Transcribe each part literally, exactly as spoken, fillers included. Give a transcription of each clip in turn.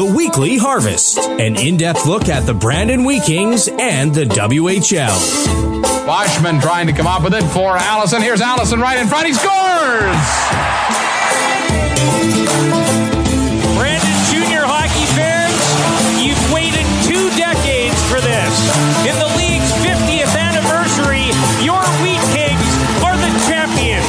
The Weekly Harvest, an in-depth look at the Brandon Wheat Kings and the W H L. Washman trying to come up with it for Allison. Here's Allison right in front. He scores! In the league's fiftieth anniversary, your Wheat Kings are the champions.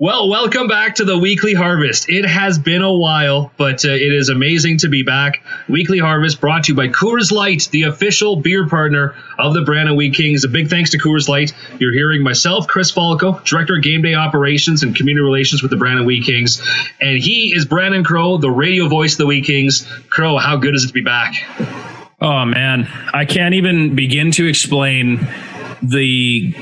Well, welcome back to the Weekly Harvest. It has been a while, but uh, it is amazing to be back. Weekly Harvest brought to you by Coors Light, the official beer partner of the Brandon Wheat Kings. A big thanks to Coors Light. You're hearing myself, Chris Falco, Director of Game Day Operations and Community Relations with the Brandon Wheat Kings. And he is Brandon Crow, the radio voice of the Wheat Kings. Crow, how good is it to be back? Oh, man, I can't even begin to explain the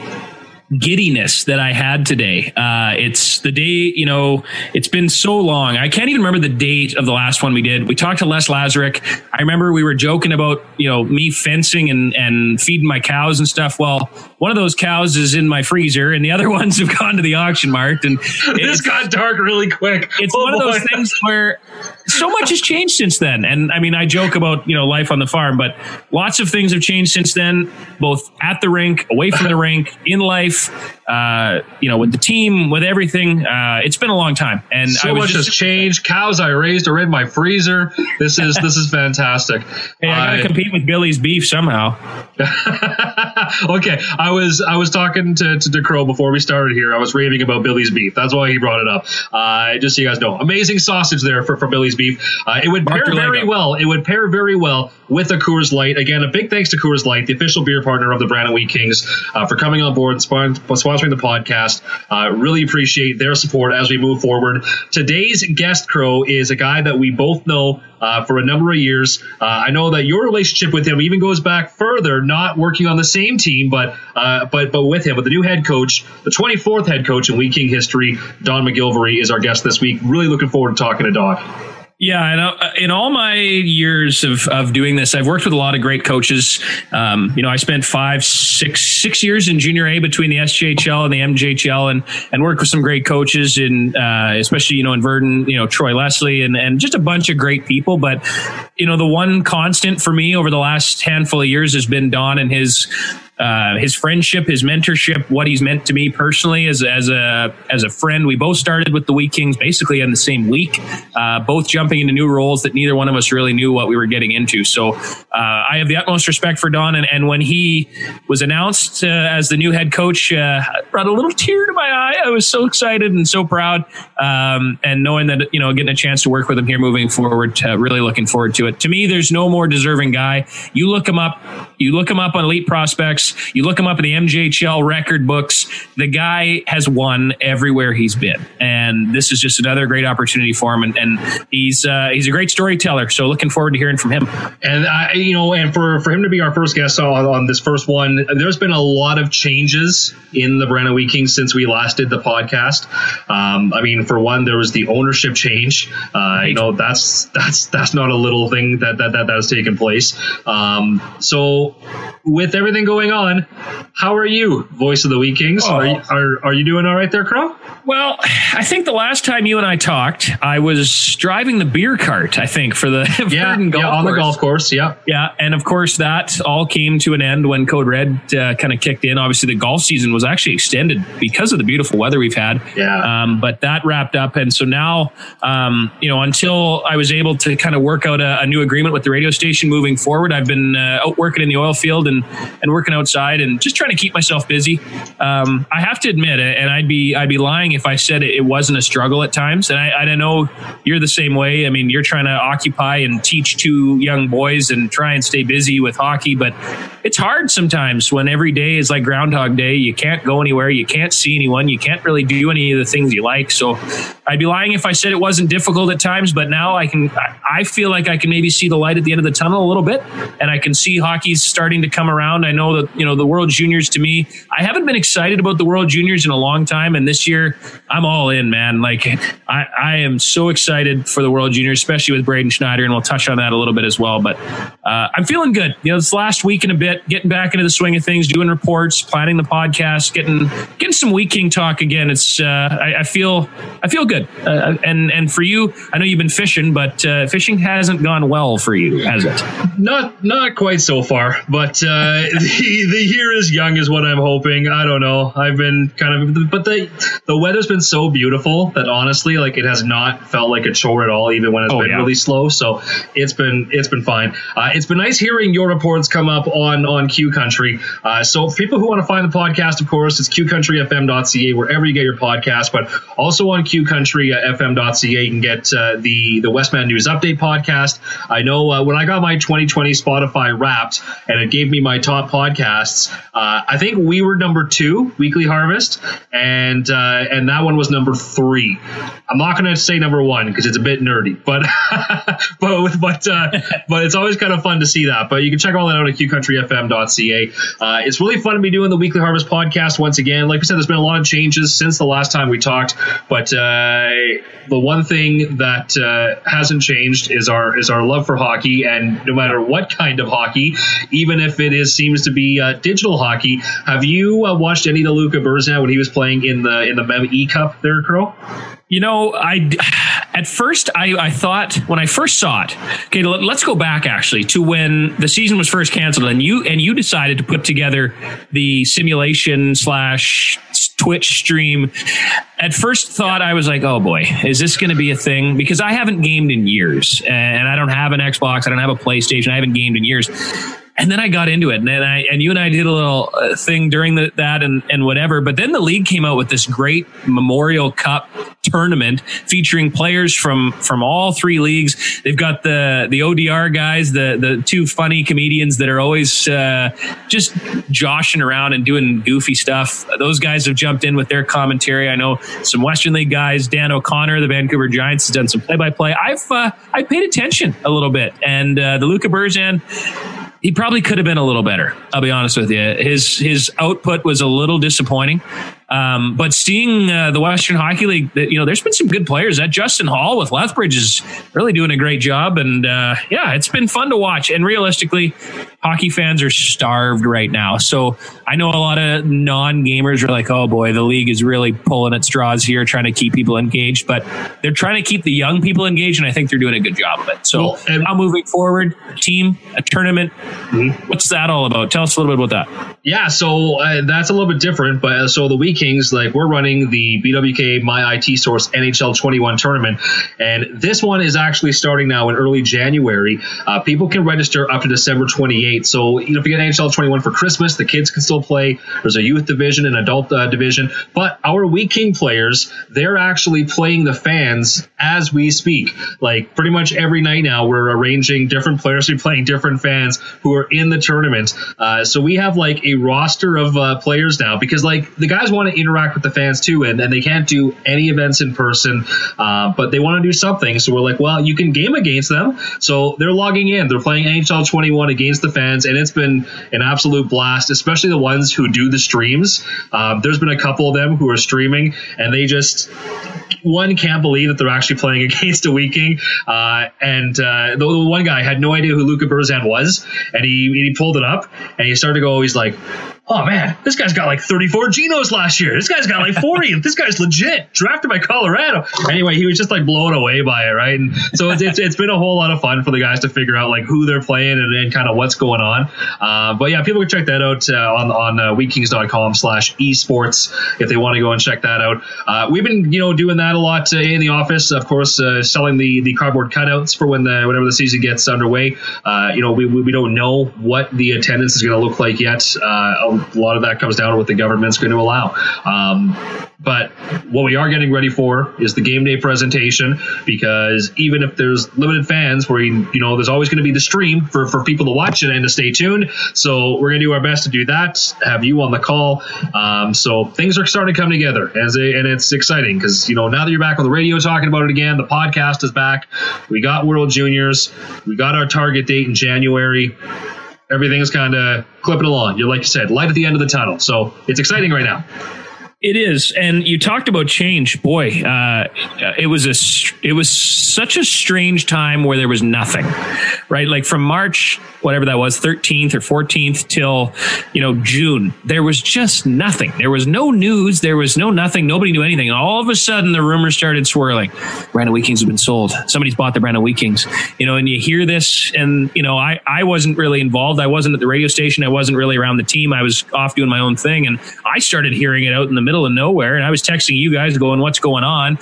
giddiness that I had today. Uh, it's the day, you know, it's been so long. I can't even remember the date of the last one we did. We talked to Les Lazaric. I remember we were joking about, you know, me fencing and, and feeding my cows and stuff. Well, one of those cows is in my freezer and the other ones have gone to the auction mart. And this got dark really quick. It's oh, one boy. of those things where so much has changed since then. And I mean, I joke about, you know, life on the farm, but lots of things have changed since then, both at the rink, away from the rink, in life, uh, you know, with the team, with everything. Uh, it's been a long time. And so I was much just, has changed. Cows I raised are in my freezer. This is, this is fantastic. Hey, I gotta uh, compete with Billy's beef somehow. Okay. I was, I was talking to, to DeCrow before we started here. I was raving about Billy's beef. That's why he brought it up. Uh, just so you guys know, amazing sausage there for, for Billy's beef. Uh, it would Mark pair very up. well. It would pair very well with a Coors Light. Again, a big thanks to Coors Light, the official beer partner of the Brandon Wheat Kings, uh, for coming on board and spon- sponsoring the podcast. Uh, really appreciate their support as we move forward. Today's guest, Crow, is a guy that we both know uh, for a number of years. Uh, I know that your relationship with him even goes back further, not working on the same team, but uh, but but with him, with the new head coach, the twenty-fourth head coach in Wheat King history, Don McGilvery, is our guest this week. Really looking forward to talking to Don. Yeah, and in all my years of, of doing this, I've worked with a lot of great coaches. Um, you know, I spent five, six, six years in junior A between the S J H L and the M J H L, and and worked with some great coaches in, uh, especially you know in Vernon, you know Troy Leslie, and and just a bunch of great people. But you know, the one constant for me over the last handful of years has been Don and his. Uh, his friendship, his mentorship, what he's meant to me personally as as a as a friend. We both started with the Wheat Kings basically on the same week, uh, both jumping into new roles that neither one of us really knew what we were getting into. So uh, I have the utmost respect for Don. And, and when he was announced uh, as the new head coach, uh, brought a little tear to my eye. I was so excited and so proud. Um, and knowing that, you know, getting a chance to work with him here moving forward, uh, really looking forward to it. To me, there's no more deserving guy. You look him up. You look him up on Elite Prospects. You look him up in the M J H L record books. The guy has won everywhere he's been, and this is just another great opportunity for him. And, and he's uh, he's a great storyteller. So looking forward to hearing from him. And I, you know, and for, for him to be our first guest on, on this first one, there's been a lot of changes in the Brandon Wheat Kings since we last did the podcast. Um, I mean, for one, there was the ownership change. Uh, right. You know, that's that's that's not a little thing that that that, that has taken place. Um, so with everything going on. On. How are you, voice of the Wheat Kings? Oh. Are, you, are are you doing all right there, Crow? Well, I think the last time you and I talked, I was driving the beer cart, I think, for the yeah, golf yeah, on course. the golf course. Yeah. Yeah. And of course, that all came to an end when Code Red uh, kind of kicked in. Obviously, the golf season was actually extended because of the beautiful weather we've had. Yeah. Um, but that wrapped up. And so now, um, you know, until I was able to kind of work out a, a new agreement with the radio station moving forward, I've been uh, out working in the oil field and, and working out Outside and just trying to keep myself busy. Um, I have to admit it, and I'd be I'd be lying if I said it, it wasn't a struggle at times. And I, I don't know, you're the same way. I mean, you're trying to occupy and teach two young boys and try and stay busy with hockey, but it's hard sometimes when every day is like Groundhog Day. You can't go anywhere. You can't see anyone. You can't really do any of the things you like. So I'd be lying if I said it wasn't difficult at times, but now I can, I feel like I can maybe see the light at the end of the tunnel a little bit, and I can see hockey's starting to come around. I know that, you know, the World Juniors to me, I haven't been excited about the World Juniors in a long time. And this year I'm all in, man. Like I, I am so excited for the World Junior, especially with Braden Schneider. And we'll touch on that a little bit as well, but uh, I'm feeling good. You know, this last week and a bit, getting back into the swing of things, doing reports, planning the podcast, getting, getting some Wheat King talk again. It's uh, I, I feel, I feel good. Uh, and, and for you, I know you've been fishing, but uh, fishing hasn't gone well for you, has it? Not, not quite so far, but uh, the, the year is young is what I'm hoping. I don't know. I've been kind of, but the, the weather's been so beautiful that honestly, like it has not felt like a chore at all, even when it's oh, been yeah. really slow. So it's been, it's been fine. Uh, it's been nice hearing your reports come up on, on Q Country. Uh, so for people who want to find the podcast, of course, it's Q Country F M dot C A, wherever you get your podcast, but also on Q Country F M dot C A, you can get uh, the, the Westman News Update podcast. I know uh, when I got my twenty twenty Spotify Wrapped and it gave me my top podcasts, uh, I think we were number two, Weekly Harvest, and uh, and that one was number three. I'm not going to say number one because it's a bit nerdy, but but but uh, but it's always kind of fun to see that. But you can check all that out at Q Country F M dot C A. Uh, it's really fun to be doing the Weekly Harvest podcast once again. Like I said, there's been a lot of changes since the last time we talked, but uh, the one thing that uh, hasn't changed is our is our love for hockey, and no matter what kind of hockey, even if it is seems to be uh, digital hockey. Have you uh, watched any of the Luca Burzan when he was playing in the in the Mem E Cup there, Crow? You know, I at first I, I thought when I first saw it. Okay, let's go back actually to when the season was first canceled, and you and you decided to put together the simulation slash Twitch stream. At first thought, I was like, oh boy, is this going to be a thing? Because I haven't gamed in years, and I don't have an Xbox, I don't have a PlayStation, I haven't gamed in years. And then I got into it, and then I and you and I did a little uh, thing during the, that and, and whatever. But then the league came out with this great Memorial Cup tournament featuring players from, from all three leagues. They've got the the O D R guys, the the two funny comedians that are always uh, just joshing around and doing goofy stuff. Those guys have jumped in with their commentary. I know some Western League guys. Dan O'Connor, the Vancouver Giants, has done some play by play. I've uh, I paid attention a little bit, and uh, the Luca Burzan. He probably could have been a little better. I'll be honest with you. His his output was a little disappointing. Um, but seeing uh, the Western Hockey League, you know, there's been some good players. That Justin Hall with Lethbridge is really doing a great job. And uh, yeah, it's been fun to watch. And realistically, hockey fans are starved right now. So I know a lot of non-gamers are like, oh boy, the league is really pulling its straws here, trying to keep people engaged. But they're trying to keep the young people engaged, and I think they're doing a good job of it. So well, and- now moving forward, team, a tournament. Mm-hmm. What's that all about? Tell us a little bit about that. Yeah, so uh, that's a little bit different. But uh, so the Wheat Kings, like we're running the B W K My I T Source N H L twenty-one tournament, and this one is actually starting now in early January. Uh, people can register up to December twenty-eighth. So you know, if you get N H L twenty-one for Christmas, the kids can still play. There's a youth division and adult uh, division, but our Wheat King players, they're actually playing the fans as we speak. Like pretty much every night now, we're arranging different players to be playing different fans who are in the tournament. Uh, so we have like a roster of uh, players now because like the guys want to interact with the fans too, and, and they can't do any events in person, uh, but they want to do something. So we're like, well, you can game against them. So they're logging in. They're playing N H L twenty-one against the fans, and it's been an absolute blast, especially the ones who do the streams. Um, there's been a couple of them who are streaming, and they just... One can't believe that they're actually playing against a Wheat King. Uh, and uh, the, the one guy had no idea who Luca Burzan was, and he he pulled it up, and he started to go, he's like, oh, man, this guy's got like thirty-four Genos last year. This guy's got like forty. This guy's legit, drafted by Colorado. Anyway, he was just like blown away by it, right? And so it's, it's, it's been a whole lot of fun for the guys to figure out like who they're playing and, and kind of what's going on. Uh, but yeah, people can check that out uh, on, on uh, wheat kings dot com slash esports if they want to go and check that out. Uh, we've been, you know, doing that a lot uh, in the office, of course, uh, selling the, the cardboard cutouts for when the whenever the season gets underway. Uh, you know, we, we don't know what the attendance is going to look like yet. Uh, A lot of that comes down to what the government's going to allow. Um, but what we are getting ready for is the game day presentation, because even if there's limited fans, where you, you know, there's always going to be the stream for, for people to watch it and to stay tuned. So we're going to do our best to do that, have you on the call. Um, so things are starting to come together, as a, and it's exciting because, you know, now that you're back on the radio talking about it again, the podcast is back. We got World Juniors. We got our target date in January. Everything's kind of clipping along. You're like you said, light at the end of the tunnel. So it's exciting right now. It is. And you talked about change. Boy, uh, it was a, it was such a strange time where there was nothing, right? Like from March, whatever that was, thirteenth or fourteenth till, you know, June, there was just nothing. There was no news. There was no nothing. Nobody knew anything. And all of a sudden the rumors started swirling. Brandon Wheat Kings have been sold. Somebody's bought the Brandon Wheat Kings, you know, and you hear this and, you know, I, I wasn't really involved. I wasn't at the radio station. I wasn't really around the team. I was off doing my own thing. And I started hearing it out in the middle of nowhere. And I was texting you guys going, what's going on?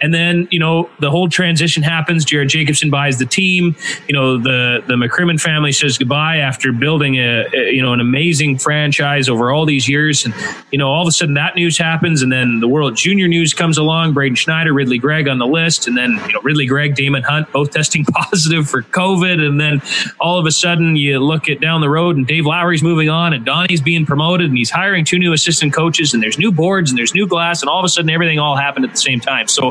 And then, you know, the whole transition happens. Jared Jacobson buys the team. You know, the, the McCrimmon family says goodbye after building a, a, you know, an amazing franchise over all these years. And, you know, all of a sudden that news happens. And then the World Junior news comes along, Braden Schneider, Ridley Gregg on the list. And then, you know, Ridley Gregg, Damon Hunt, both testing positive for COVID. And then all of a sudden you look at down the road and Dave Lowry's moving on and Donnie's being promoted and he's hiring two new assistant coaches and there's new boards and there's new glass and all of a sudden everything all happened at the same time. So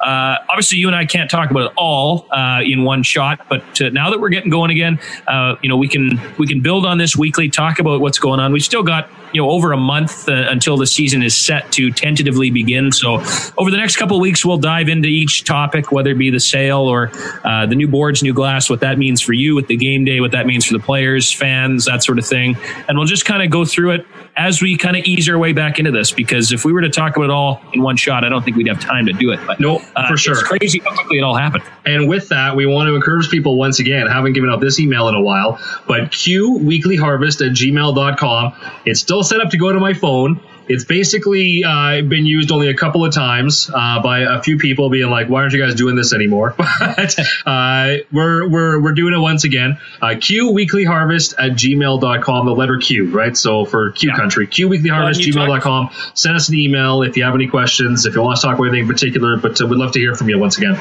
uh, obviously you and I can't talk about it all uh, in one shot, but uh, now that we're getting going again, uh, you know, we can, we can build on this weekly, talk about what's going on. We've still got, you know, over a month uh, until the season is set to tentatively begin. So over the next couple of weeks, we'll dive into each topic, whether it be the sale or uh, the new boards, new glass, what that means for you with the game day, what that means for the players, fans, that sort of thing. And we'll just kind of go through it as we kind of ease our way back into this, because if we were to talk about it all in one shot, I don't think we'd have time to do it. But no, uh, for sure. It's crazy how quickly it all happened. And with that, we want to encourage people once again, haven't given out this email in a while, but Q Weekly Harvest at gmail dot com. It's still set up to go to my phone. It's basically uh, been used only a couple of times uh, by a few people being like, why aren't you guys doing this anymore? But uh, we're, we're, we're doing it once again. Uh, Q Weekly Harvest at gmail dot com, the letter Q, right? So for Q yeah. Country, Q Weekly Harvest, gmail dot com. Send us an email if you have any questions, if you want to talk about anything in particular, but uh, we'd love to hear from you once again.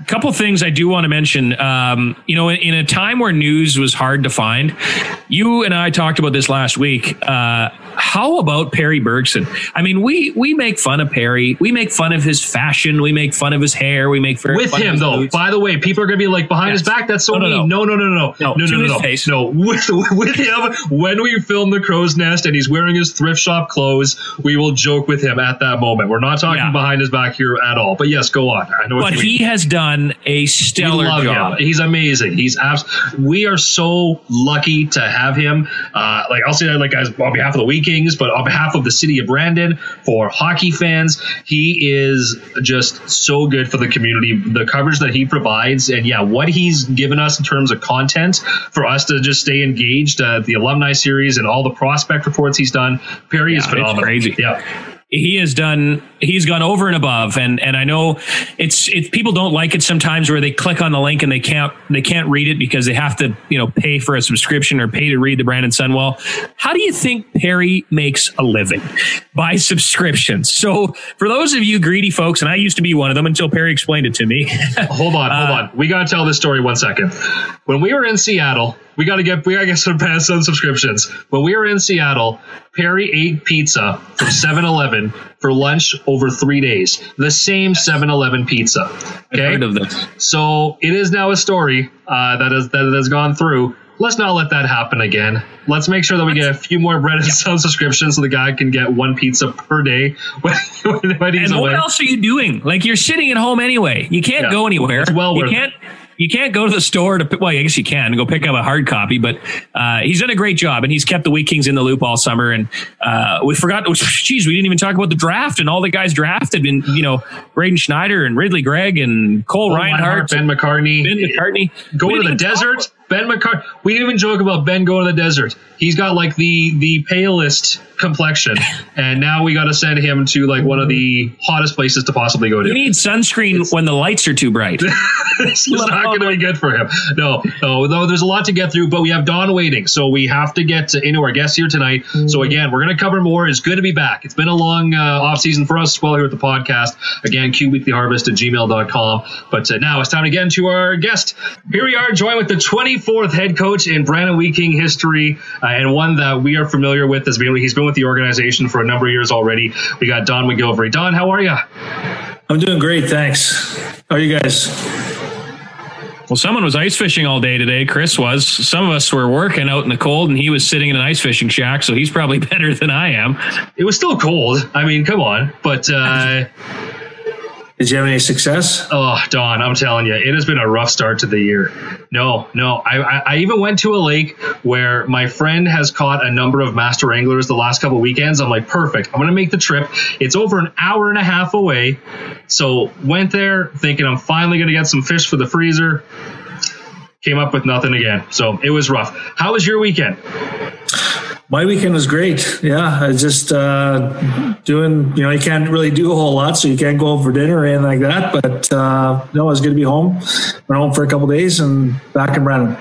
A couple things I do want to mention. Um, you know, in, in a time where news was hard to find, you and I talked about this last week. Uh, how about Perry Bergson? I mean, we we make fun of Perry. We make fun of his fashion. We make fun of his hair. We make fun with him though. Boots. By the way, people are going to be like behind yes. his back. That's so no, mean. No, no, no, no, no, no, no, no, no. No, no. no. With, with him, when we film The Crow's Nest and he's wearing his thrift shop clothes, we will joke with him at that moment. We're not talking yeah. behind his back here at all. But yes, go on. I know. But he has done a stellar job. Him. He's amazing. He's abs- We are so lucky to have him. Uh, like I'll say that, like guys, on behalf of the Wheat Kings, but on behalf of the city of Brandon, for hockey fans, he is just so good for the community. The coverage that he provides, and yeah, what he's given us in terms of content for us to just stay engaged. Uh, the alumni series and all the prospect reports he's done. Perry yeah, is phenomenal. Crazy. Yeah. He has done, he's gone over and above. And, and I know it's, it's, people don't like it sometimes where they click on the link and they can't, they can't read it because they have to, you know, pay for a subscription or pay to read the Brandon Sun. Well, how do you think Perry makes a living? By subscriptions. So for those of you greedy folks, and I used to be one of them until Perry explained it to me. hold on, hold uh, on. We got to tell this story one second. When we were in Seattle, we got to get, we got to get some past some subscriptions. When we were in Seattle, Perry ate pizza from seven eleven for lunch over three days. The same seven eleven pizza. Okay? I've heard of this. So it is now a story uh, that is that has gone through. Let's not let that happen again. Let's make sure that we get a few more bread and yeah. some subscriptions so the guy can get one pizza per day. When, when he's and away. What else are you doing? Like you're sitting at home anyway. You can't yeah. go anywhere. It's well worth you can't, it. You can't go to the store to, well, I guess you can go pick up a hard copy, but uh, he's done a great job and he's kept the Wheat Kings in the loop all summer. And uh, we forgot, geez, we didn't even talk about the draft and all the guys drafted and, you know, Braden Schneider and Ridley Gregg and Cole oh, Reinhart, Ben McCartney, Ben McCartney, go to the desert. Ben McCartney. We didn't even joke about Ben going to the desert. He's got like the the palest complexion, and now we got to send him to like one of the hottest places to possibly go to. You need sunscreen it's, when the lights are too bright. It's not going to be good for him. No, no, no. There's a lot to get through, but we have Don waiting, so we have to get to, into our guests here tonight. Mm-hmm. So again, we're going to cover more. It's good to be back. It's been a long uh, off season for us as well here at the podcast. Again, Q Weekly Harvest at gmail dot com. But uh, now it's time to get into our guest. Here we are, joined with the twenty-fourth head coach in Brandon Wheat King history, uh, and one that we are familiar with as being, he's been with the organization for a number of years already. We got Don McGilvery. Don, how are you? I'm doing great, thanks. How are you guys? Well, someone was ice fishing all day today. Chris was. Some of us were working out in the cold, and he was sitting in an ice fishing shack, so he's probably better than I am. It was still cold. I mean, come on. But uh, did you have any success? Oh, Don, I'm telling you, it has been a rough start to the year. No, no. I, I, I even went to a lake where my friend has caught a number of master anglers the last couple of weekends. I'm like, perfect. I'm going to make the trip. It's over an hour and a half away. So went there thinking I'm finally going to get some fish for the freezer. Came up with nothing again. So it was rough. How was your weekend? My weekend was great. Yeah, I just uh, doing, you know, you can't really do a whole lot, so you can't go home for dinner or anything like that. But uh, no, it was good to be home. Went home for a couple of days and back in Brandon.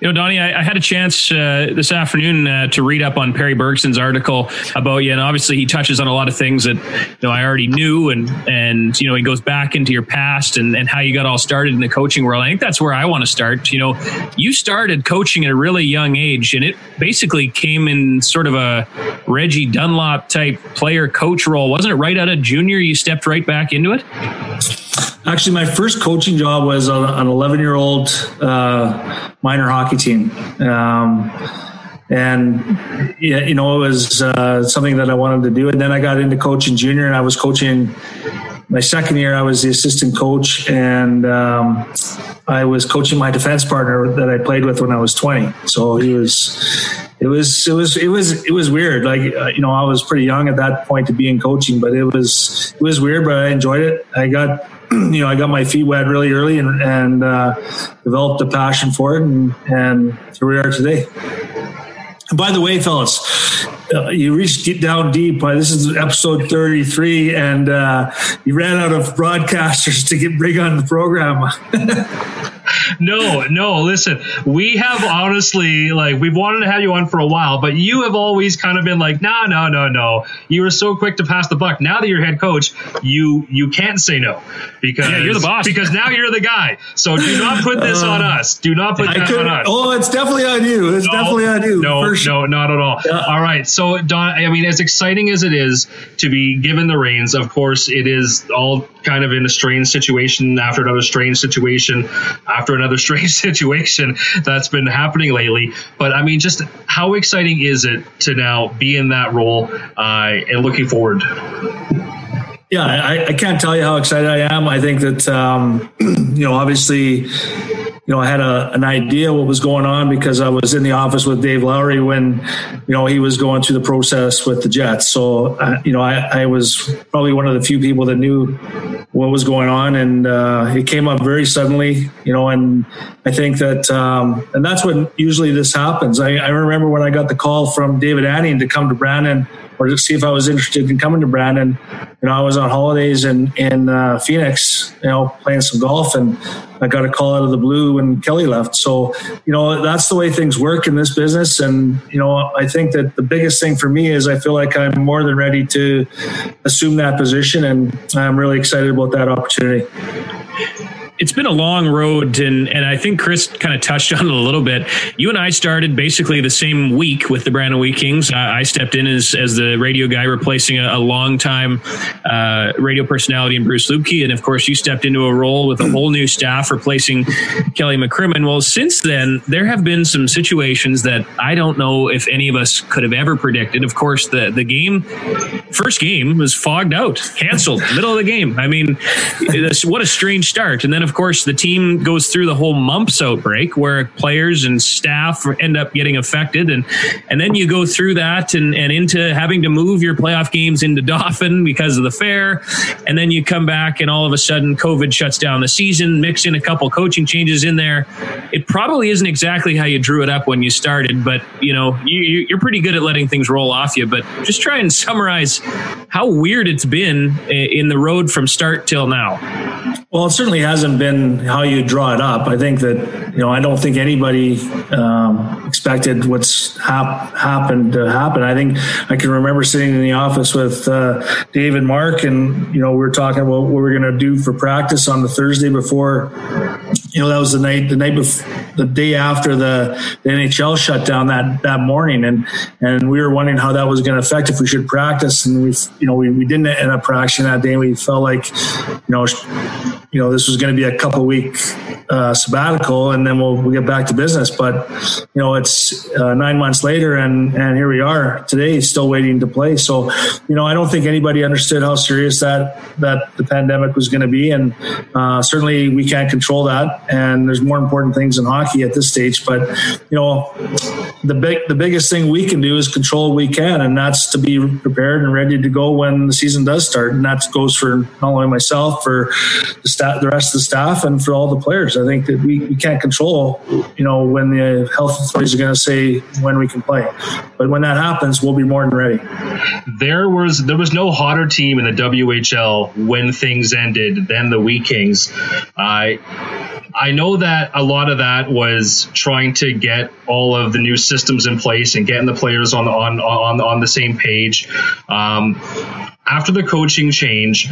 You know, Donnie, I, I had a chance uh, this afternoon uh, to read up on Perry Bergson's article about you, and obviously he touches on a lot of things that you know I already knew, and and you know he goes back into your past and, and how you got all started in the coaching world. I think that's where I want to start. You know, you started coaching at a really young age, and it basically came in sort of a Reggie Dunlop type player coach role, wasn't it? Right out of junior, you stepped right back into it. Actually, my first coaching job was on an eleven-year-old uh, minor hockey team. Um, and, you know, it was uh, something that I wanted to do. And then I got into coaching junior, and I was coaching my second year. I was the assistant coach, and um, I was coaching my defense partner that I played with when I was twenty. So he was... It was, it was, it was, it was weird. Like, uh, you know, I was pretty young at that point to be in coaching, but it was, it was weird, but I enjoyed it. I got, you know, I got my feet wet really early and, and, uh, developed a passion for it. And, and here we are today. And by the way, fellas, uh, you reached down deep. Uh, this is episode thirty-three and, uh, you ran out of broadcasters to get bring on the program. No, no, listen, we have honestly, like, we've wanted to have you on for a while, but you have always kind of been like, no, no, no, no. You were so quick to pass the buck. Now that you're head coach, you you can't say no because yeah, you're the boss. Because now you're the guy. So do not put this um, on us. Do not put I that could, on us. Oh, it's definitely on you. It's no, definitely on you. No, for sure. No, not at all. Yeah. All right. So, Don, I mean, as exciting as it is to be given the reins, of course, it is all kind of in a strange situation after another strange situation after another strange situation that's been happening lately. But I mean, just how exciting is it to now be in that role uh, and looking forward? Yeah, I, I can't tell you how excited I am. I think that, um, you know, obviously, you know, I had a, an idea what was going on because I was in the office with Dave Lowry when, you know, he was going through the process with the Jets. So, uh, you know, I, I was probably one of the few people that knew what was going on, and uh, it came up very suddenly, you know, and I think that, um, and that's when usually this happens. I, I remember when I got the call from David Anning to come to Brandon, or to see if I was interested in coming to Brandon. You know, I was on holidays in, in uh, Phoenix, you know, playing some golf, and I got a call out of the blue when Kelly left. So, you know, that's the way things work in this business. And, you know, I think that the biggest thing for me is I feel like I'm more than ready to assume that position, and I'm really excited about that opportunity. It's been a long road, and, and I think Chris kind of touched on it a little bit. You and I started basically the same week with the Brandon Wheat Kings. Uh, I stepped in as as the radio guy, replacing a, a longtime uh, radio personality in Bruce Lubke, and of course you stepped into a role with a whole new staff, replacing Kelly McCrimmon. Well, since then, there have been some situations that I don't know if any of us could have ever predicted. Of course, the, the game, first game was fogged out, canceled, middle of the game. I mean, what a strange start. And then, of course, the team goes through the whole mumps outbreak where players and staff end up getting affected. And, and then you go through that and, and into having to move your playoff games into Dauphin because of the fair. And then you come back and all of a sudden COVID shuts down the season, mix in a couple coaching changes in there. It probably isn't exactly how you drew it up when you started, but you know, you, you're pretty good at letting things roll off you. But just try and summarize how weird it's been in the road from start till now. Well, it certainly hasn't been how you draw it up. I think that, you know, I don't think anybody um, expected what's hap- happened to happen. I think I can remember sitting in the office with uh, Dave and Mark, and, you know, we were talking about what we were going to do for practice on the Thursday before you know, that was the night, the night before, the day after the, the N H L shutdown that, that morning. And, and we were wondering how that was going to affect if we should practice. And we, you know, we, we didn't end up practicing that day. We felt like, you know, you know, this was going to be a couple week uh, sabbatical, and then we'll, we'll get back to business. But, you know, it's uh, nine months later, and, and here we are today, still waiting to play. So, you know, I don't think anybody understood how serious that, that the pandemic was going to be. And uh, certainly we can't control that. And there's more important things in hockey at this stage. But, you know, the big, the biggest thing we can do is control what we can, and that's to be prepared and ready to go when the season does start. And that goes for not only myself, for the staff, the rest of the staff, and for all the players. I think that we, we can't control, you know, when the health authorities are going to say when we can play. But when that happens, we'll be more than ready. There was there was no hotter team in the W H L when things ended than the Wheat Kings. I I know that a lot of that was trying to get all of the new systems in place and getting the players on on on, on the same page. Um, after the coaching change,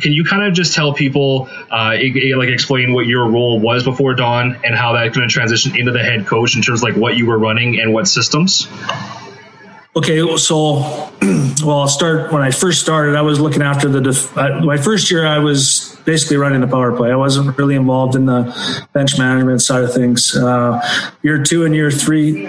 can you kind of just tell people, uh, like explain what your role was before Don and how that kind of transitioned into the head coach in terms of like what you were running and what systems? Okay, so, well, I'll start. When I first started, I was looking after the, def- I, my first year, I was basically running the power play. I wasn't really involved in the bench management side of things. Uh, year two and year three,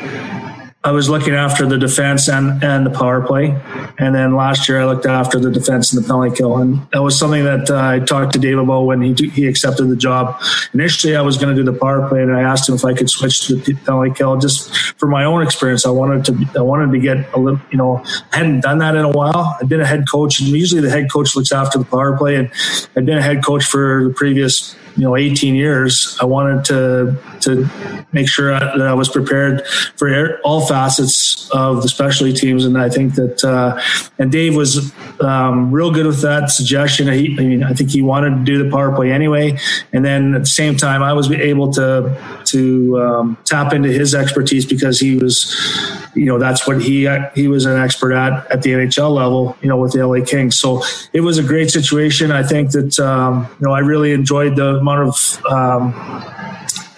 I was looking after the defense and, and the power play. And then last year I looked after the defense and the penalty kill. And that was something that uh, I talked to Dave about when he do, he accepted the job. Initially I was going to do the power play, and I asked him if I could switch to the penalty kill just for my own experience. I wanted to, I wanted to get a little, you know, I hadn't done that in a while. I'd been a head coach, and usually the head coach looks after the power play, and I'd been a head coach for the previous, you know, eighteen years. I wanted to, to make sure I, that I was prepared for all facets of the specialty teams. And I think that, uh, and Dave was um, real good with that suggestion. He, I mean, I think he wanted to do the power play anyway. And then at the same time, I was able to, to um, tap into his expertise, because he was, you know, that's what he, he was an expert at, at the N H L level, you know, with the L A Kings. So it was a great situation. I think that, um, you know, I really enjoyed the amount of um,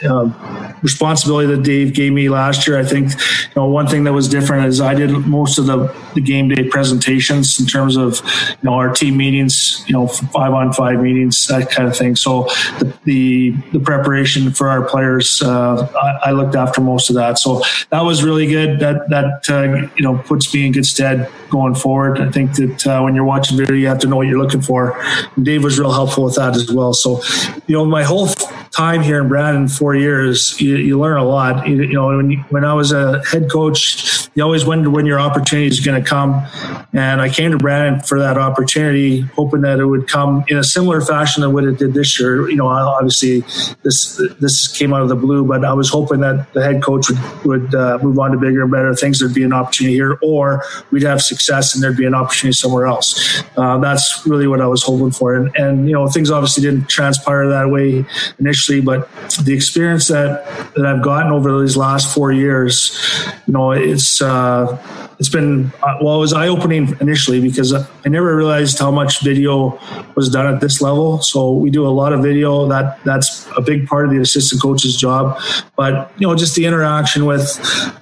uh, responsibility that Dave gave me last year. I think, you know, one thing that was different is I did most of the, the game day presentations in terms of, you know, our team meetings, you know, five on five meetings, that kind of thing. So the the, the preparation for our players, uh, I, I looked after most of that. So that was really good. That that uh, you know, puts me in good stead going forward. I think that uh, when you're watching video, you have to know what you're looking for. And Dave was real helpful with that as well. So, you know, my whole time here in Braden, four years, you, you learn a lot. You, you know, when, you, when I was a head coach, you always wonder when your opportunity is going to come. And I came to Braden for that opportunity, hoping that it would come in a similar fashion than what it did this year. You know, obviously this this came out of the blue, but I was hoping that the head coach would, would uh, move on to bigger and better things. There'd be an opportunity here, or we'd have success and there'd be an opportunity somewhere else. Uh, that's really what I was hoping for. And, and, you know, things obviously didn't transpire that way initially, but the experience that, that I've gotten over these last four years, you know, it's, uh, it's been, well, it was eye-opening initially, because I never realized how much video was done at this level. So we do a lot of video. That that's a big part of the assistant coach's job. But, you know, just the interaction with,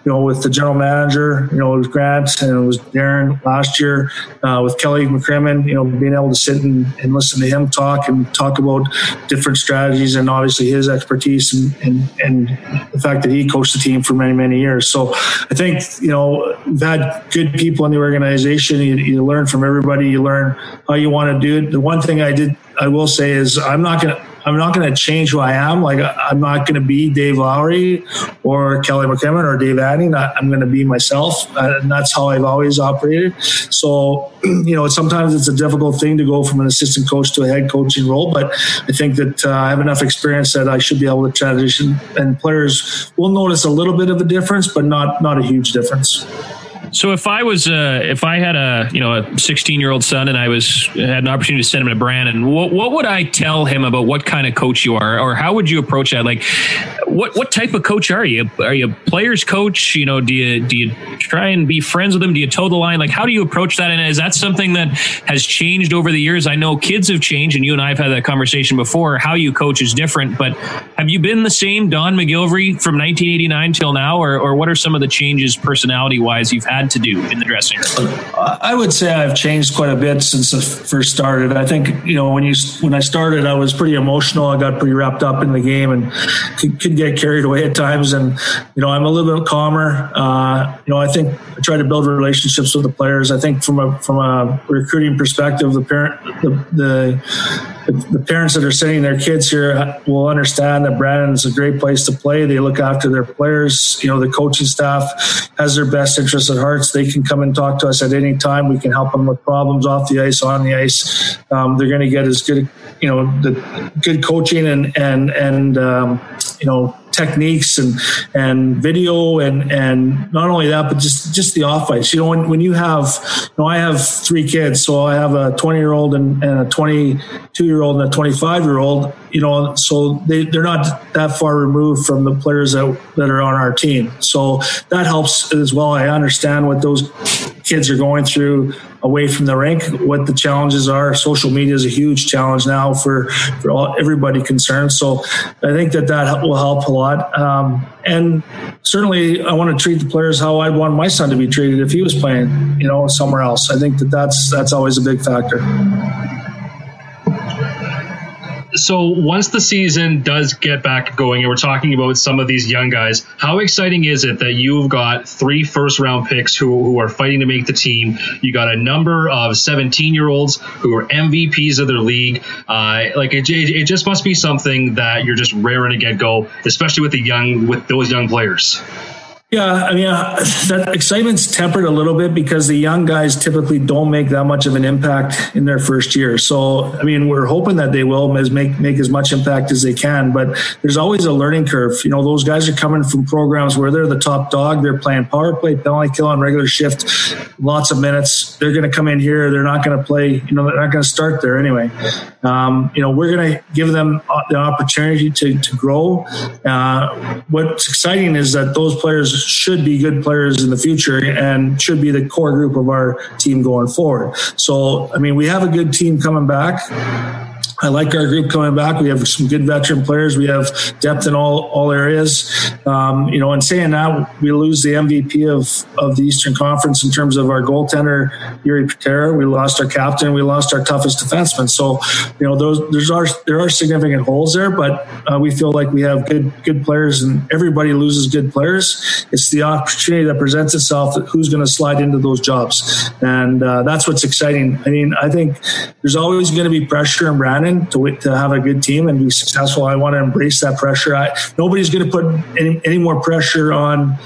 you know, with the general manager, you know, it was Grant and it was Darren last year, uh, with Kelly McCrimmon, you know, being able to sit and, and listen to him talk and talk about different strategies, and obviously his expertise and, and, and the fact that he coached the team for many, many years. So I think, you know, we've had good people in the organization. You, you learn from everybody. You learn how you want to do it. The one thing I did, I will say, is I'm not going to, I'm not going to change who I am. Like, I'm not going to be Dave Lowry or Kelly McCrimmon or Dave Anning. I'm going to be myself. And that's how I've always operated. So, you know, sometimes it's a difficult thing to go from an assistant coach to a head coaching role. But I think that uh, I have enough experience that I should be able to transition. And players will notice a little bit of a difference, but not, not a huge difference. So if I was, uh, if I had a, you know, a sixteen year old son, and I was, had an opportunity to send him to Brandon, what, what would I tell him about what kind of coach you are, or how would you approach that? Like, what what type of coach are you? Are you a player's coach? You know, do you do you try and be friends with them? Do you toe the line? Like, how do you approach that? And is that something that has changed over the years? I know kids have changed, and you and I have had that conversation before. How you coach is different, but have you been the same Don McGilvery from nineteen eighty-nine till now, or or what are some of the changes personality-wise you've had to do in the dressing room? I would say I've changed quite a bit since I first started. I think, you know, when you when I started, I was pretty emotional. I got pretty wrapped up in the game and could, could get carried away at times. And, you know, I'm a little bit calmer. Uh, you know, I think I try to build relationships with the players. I think from a from a recruiting perspective, the parent the the, the parents that are sending their kids here will understand that Brandon's a great place to play. They look after their players. You know, the coaching staff has their best interests at heart. They can come and talk to us at any time. We can help them with problems off the ice, on the ice. Um, they're going to get as good, you know, the good coaching and and and um, you know, techniques and and video and and not only that, but just just the off ice. You know, when, when you have, you know, I have three kids, so I have a twenty year old and, and a twenty-two year old and a twenty-five year old. You know, so they they're not that far removed from the players that that are on our team. So that helps as well. I understand what those kids are going through away from the rink, what the challenges are. Social media is a huge challenge now for, for all, everybody concerned. So I think that that will help a lot. Um, and certainly I want to treat the players how I'd want my son to be treated if he was playing, you know, somewhere else. I think that that's, that's always a big factor. So once the season does get back going, and we're talking about some of these young guys, how exciting is it that you've got three first-round picks who, who are fighting to make the team? You got a number of seventeen-year-olds who are M V Ps of their league. Uh, like it, it just must be something that you're just raring to get go, especially with the young, with those young players. Yeah, I mean, uh, that excitement's tempered a little bit because the young guys typically don't make that much of an impact in their first year. So, I mean, we're hoping that they will make make as much impact as they can, but there's always a learning curve. You know, those guys are coming from programs where they're the top dog. They're playing power play, penalty kill on regular shift, lots of minutes. They're going to come in here. They're not going to play, you know, they're not going to start there anyway. Um, you know, we're going to give them the opportunity to, to grow. Uh, what's exciting is that those players should be good players in the future and should be the core group of our team going forward. So, I mean, we have a good team coming back. I like our group coming back. We have some good veteran players. We have depth in all, all areas. Um, you know, and saying that, we lose the M V P of, of the Eastern Conference in terms of our goaltender, Yuri Patera. We lost our captain. We lost our toughest defenseman. So, you know, those there's are, there are significant holes there, but uh, we feel like we have good good players, and everybody loses good players. It's the opportunity that presents itself that who's going to slide into those jobs. And uh, that's what's exciting. I mean, I think there's always going to be pressure in Brandon To, to have a good team and be successful. I want to embrace that pressure. I, nobody's going to put any, any more pressure on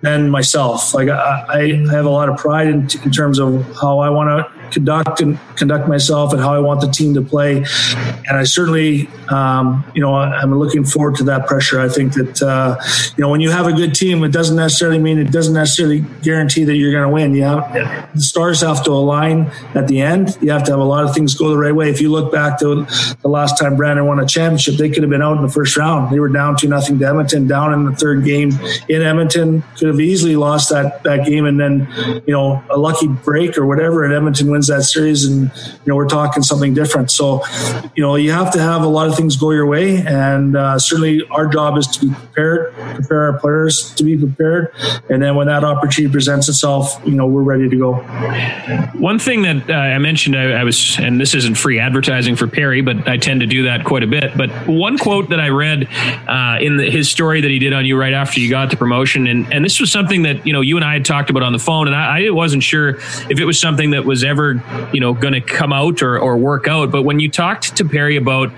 than myself. Like I, I have a lot of pride in, in terms of how I want to conduct and conduct myself and how I want the team to play. And I certainly, um, you know, I'm looking forward to that pressure. I think that, uh, you know, when you have a good team, it doesn't necessarily mean it doesn't necessarily guarantee that you're going to win. You have, the stars have to align at the end. You have to have a lot of things go the right way. If you look back to the last time Brandon won a championship, they could have been out in the first round. They were down two nothing to Edmonton, down in the third game in Edmonton, could have easily lost that, that game. And then, you know, a lucky break or whatever, and Edmonton wins that series. And, you know, we're talking something different. So, you know, you have to have a lot of things go your way. And uh, certainly our job is to be prepared, prepare our players to be prepared. And then when that opportunity presents itself, you know, we're ready to go. One thing that uh, I mentioned, I, I was, and this isn't free advertising for Perry, but I tend to do that quite a bit. But one quote that I read uh, in the, his story that he did on you right after you got the promotion, and, and this was something that, you know, you and I had talked about on the phone, and I, I wasn't sure if it was something that was ever, you know, going to come out or, or work out. But when you talked to Perry about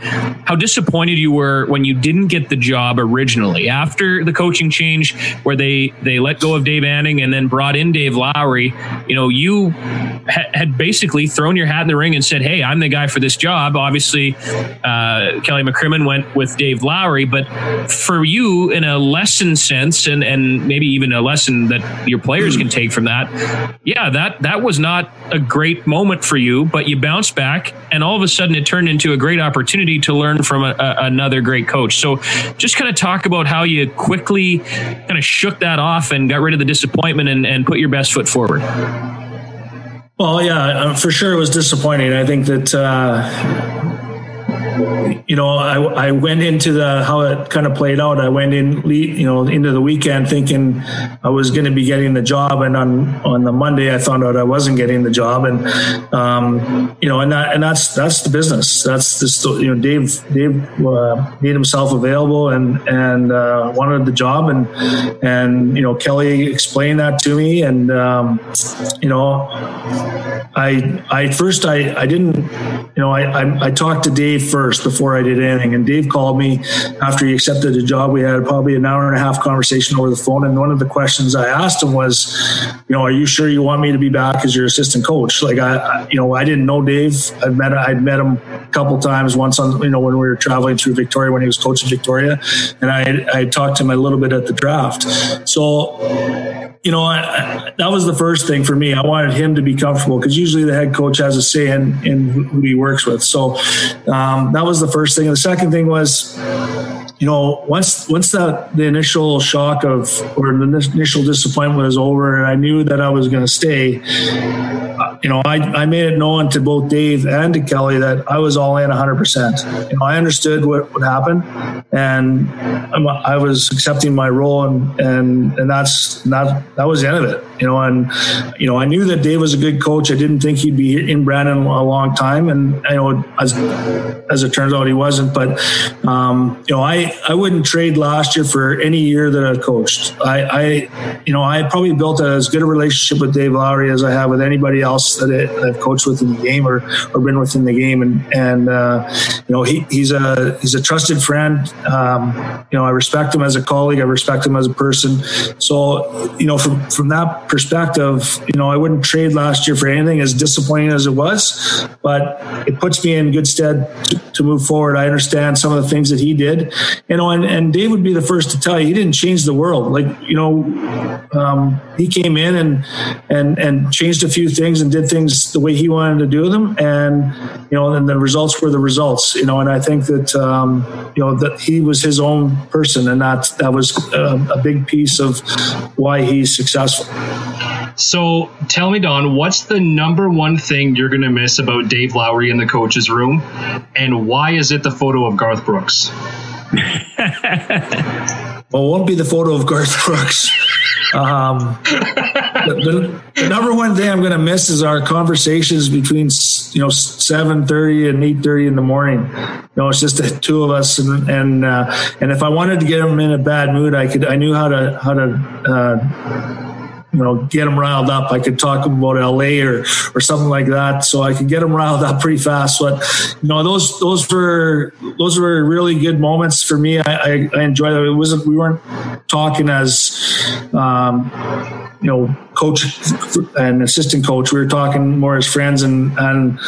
how disappointed you were when you didn't get the job originally after the coaching change, where they, they let go of Dave Anning and then brought in Dave Lowry, you know, you ha- had basically thrown your hat in the ring and said, "Hey, I'm the guy for this job." Obviously, Uh, Kelly McCrimmon went with Dave Lowry, but for you, in a lesson sense, and, and maybe even a lesson that your players can take from that, yeah, that that was not a great moment for you, but you bounced back, and all of a sudden it turned into a great opportunity to learn from a, a, another great coach. So just kind of talk about how you quickly kind of shook that off and got rid of the disappointment and, and put your best foot forward. Well, yeah, for sure it was disappointing. I think that, uh, you know, I, I went into the, how it kind of played out. I went in, you know, into the weekend thinking I was going to be getting the job. And on, on the Monday, I found out I wasn't getting the job. And, um, you know, and that, and that's, that's the business. That's just, you know, Dave, Dave, uh, made himself available and, and, uh, wanted the job. And, and, you know, Kelly explained that to me. And, um, you know, I, I first, I, I didn't, you know, I, I, I talked to Dave first before I did anything. And Dave called me after he accepted the job. We had probably an hour and a half conversation over the phone. And one of the questions I asked him was, you know, are you sure you want me to be back as your assistant coach? Like I, I you know, I didn't know Dave. I'd met, I'd met him a couple times, once on, you know, when we were traveling through Victoria, when he was coaching Victoria. And I, I talked to him a little bit at the draft. So, you know, I, I, that was the first thing for me. I wanted him to be comfortable because usually the head coach has a say in, in who he works with. So um, that was the first thing. And the second thing was, you know, once once that the initial shock of or the initial disappointment was over, and I knew that I was going to stay. You know, I, I made it known to both Dave and to Kelly that I was all in one hundred percent. You know, I understood what would happen, and I was accepting my role, and and and that's not that was the end of it. You know, and you know, I knew that Dave was a good coach. I didn't think he'd be in Brandon a long time, and you know, as as it turns out, he wasn't. But um, you know, I I wouldn't trade last year for any year that I coached. I, I you know, I probably built as good a relationship with Dave Lowry as I have with anybody else that I've coached with in the game or, or been within the game. And, and uh, you know, he, he's a, he's a trusted friend. Um, you know, I respect him as a colleague. I respect him as a person. So, you know, from, from that perspective, you know, I wouldn't trade last year for anything, as disappointing as it was, but it puts me in good stead to, to move forward. I understand some of the things that he did, you know, and, and Dave would be the first to tell you, he didn't change the world. Like, you know, um, he came in and, and, and changed a few things and did things the way he wanted to do them, and you know, and the results were the results. You know, and I think that um, you know that he was his own person, and that that was a, a big piece of why he's successful. So tell me, Don, what's the number one thing you're going to miss about Dave Lowry in the coach's room, and why is it the photo of Garth Brooks? Well, it won't be the photo of Garth Brooks. Um, the, the number one thing I'm going to miss is our conversations between, you know, seven thirty and eight thirty in the morning. You know, it's just the two of us. And, and, uh, and if I wanted to get him in a bad mood, I could, I knew how to, how to, uh, you know, get them riled up. I could talk about L A or, or something like that. So I could get them riled up pretty fast. But, you know, those, those were, those were really good moments for me. I, I, I enjoyed it. It wasn't, we weren't talking as, um, you know, coach and assistant coach. We were talking more as friends, and, and,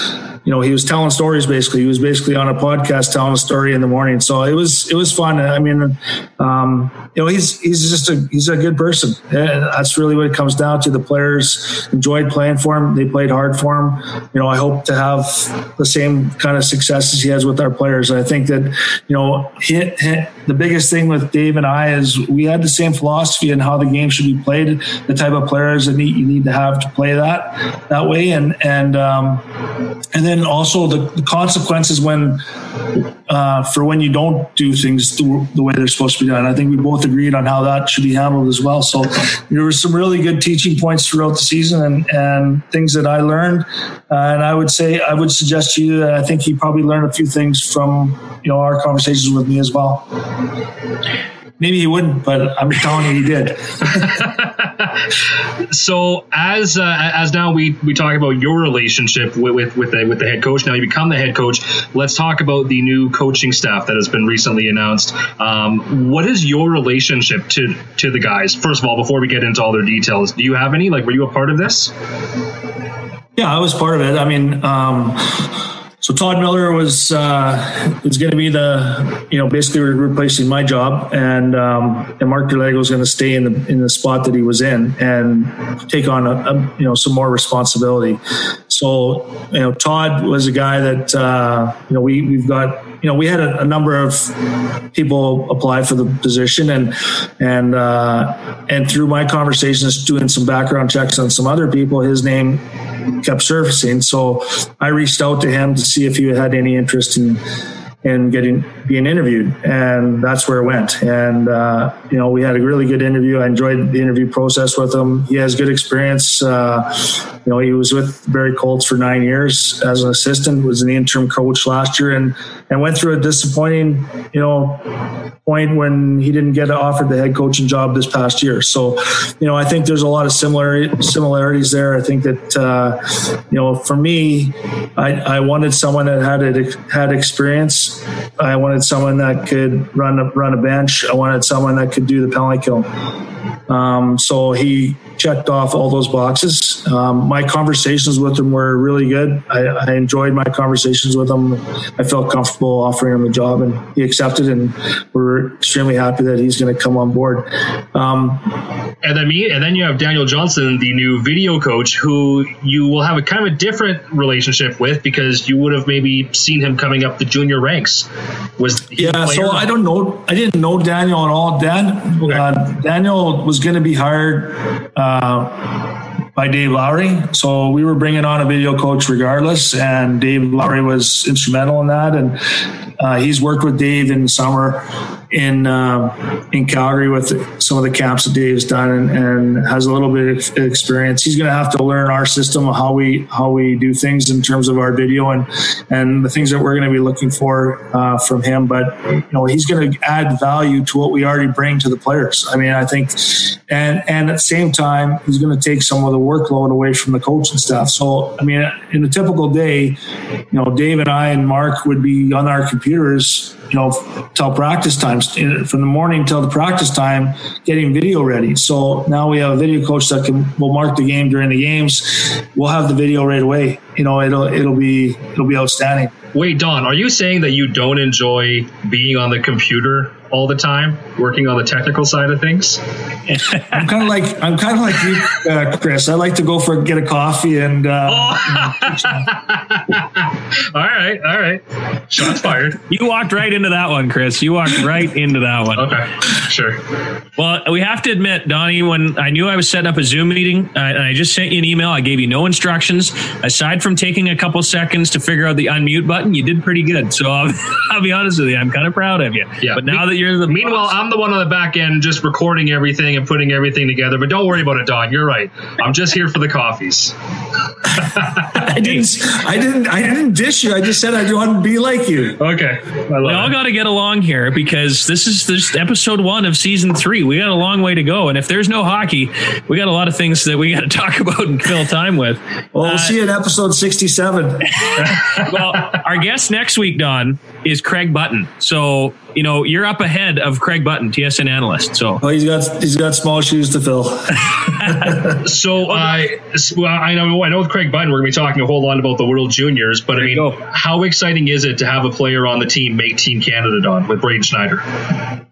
you know, he was telling stories. Basically, he was basically on a podcast telling a story in the morning. So it was it was fun. I mean, um, you know, he's he's just a he's a good person. And that's really what it comes down to. The players enjoyed playing for him. They played hard for him. You know, I hope to have the same kind of success as he has with our players. And I think that, you know, he, he, the biggest thing with Dave and I is we had the same philosophy in how the game should be played, the type of players that you need to have to play that that way, and and um, and then. And also the, the consequences when uh, for when you don't do things the, the way they're supposed to be done. I think we both agreed on how that should be handled as well. So there were some really good teaching points throughout the season, and, and things that I learned. Uh, and I would say, I would suggest to you that I think he probably learned a few things from, you know, our conversations with me as well. Maybe he wouldn't, but I'm telling you, he did. So as uh, as now we, we talk about your relationship with with with the, with the head coach. Now you become the head coach. Let's talk about the new coaching staff that has been recently announced. Um, what is your relationship to to the guys? First of all, before we get into all their details, do you have any? Like, were you a part of this? Yeah, I was part of it. I mean. Um, So Todd Miller was uh, was going to be the, you know, basically replacing my job, and um, and Mark Delego was going to stay in the in the spot that he was in and take on a, a, you know some more responsibility. So you know Todd was a guy that uh, you know we we've got you know we had a, a number of people apply for the position, and and uh, and through my conversations doing some background checks on some other people, his name kept surfacing. So I reached out to him to see if he had any interest in in getting being interviewed, and that's where it went. And uh, you know, we had a really good interview. I enjoyed the interview process with him. He has good experience. Uh, you know, he was with Barry Colts for nine years as an assistant. Was an interim coach last year, and and went through a disappointing you know point when he didn't get offered the head coaching job this past year. So, you know, I think there's a lot of similar similarities there. I think that uh, you know, for me, I, I wanted someone that had it, had experience. I wanted someone that could run a, run a bench. I wanted someone that could do the penalty kill. Um, so he checked off all those boxes. Um, my conversations with him were really good. I, I enjoyed my conversations with him. I felt comfortable offering him a job, and he accepted, and we're extremely happy that he's going to come on board. Um, and then me, and then you have Daniel Johnson, the new video coach, who you will have a kind of a different relationship with, because you would have maybe seen him coming up the junior ranks. Was yeah, so I don't know. I didn't know Daniel at all. Dan, okay. uh, Daniel was going to be hired uh, by Dave Lowry. So we were bringing on a video coach regardless, and Dave Lowry was instrumental in that. And uh, he's worked with Dave in the summer in uh, in Calgary with some of the camps that Dave's done, and, and has a little bit of experience. He's going to have to learn our system, how we how we do things in terms of our video, and and the things that we're going to be looking for uh, from him. But you know, he's going to add value to what we already bring to the players. I mean, I think, and and at the same time, he's going to take some of the workload away from the coach and staff. So I mean, in a typical day, you know, Dave and I and Mark would be on our computers, you know, till practice time, from the morning till the practice time, getting video ready. So now we have a video coach that can will mark the game during the games. We'll have the video right away. You know, it'll it'll be it'll be outstanding. Wait, Don, are you saying that you don't enjoy being on the computer all the time, working on the technical side of things? I'm kind of like I'm kind of like you, uh, Chris. I like to go for get a coffee and. Uh, oh. all right, all right. Shots fired. You walked right into that one, Chris. You walked right into that one. Okay, sure. Well, we have to admit, Donnie, when I knew I was setting up a Zoom meeting, I, I just sent you an email. I gave you no instructions aside from taking a couple seconds to figure out the unmute button. You did pretty good. So I'll, I'll be honest with you, I'm kind of proud of you. Yeah. But now that you Meanwhile, boss. I'm the one on the back end just recording everything and putting everything together. But don't worry about it, Don. You're right. I'm just here for the coffees. I didn't. I didn't. I didn't dish you. I just said I want to be like you. Okay. I we all got to get along here, because this is this episode one of season three. We got a long way to go, and if there's no hockey, we got a lot of things that we got to talk about and fill time with. Well, uh, we'll see you in episode sixty-seven. Well, our guest next week, Don, is Craig Button. So, you know, you're up ahead of Craig Button, T S N analyst. So, well, he's got he's got small shoes to fill. so uh, I know I know with Craig Button, we're going to be talking a whole lot about the World Juniors. But I mean, how exciting is it to have a player on the team make Team Canada, Don, with Braden Schneider?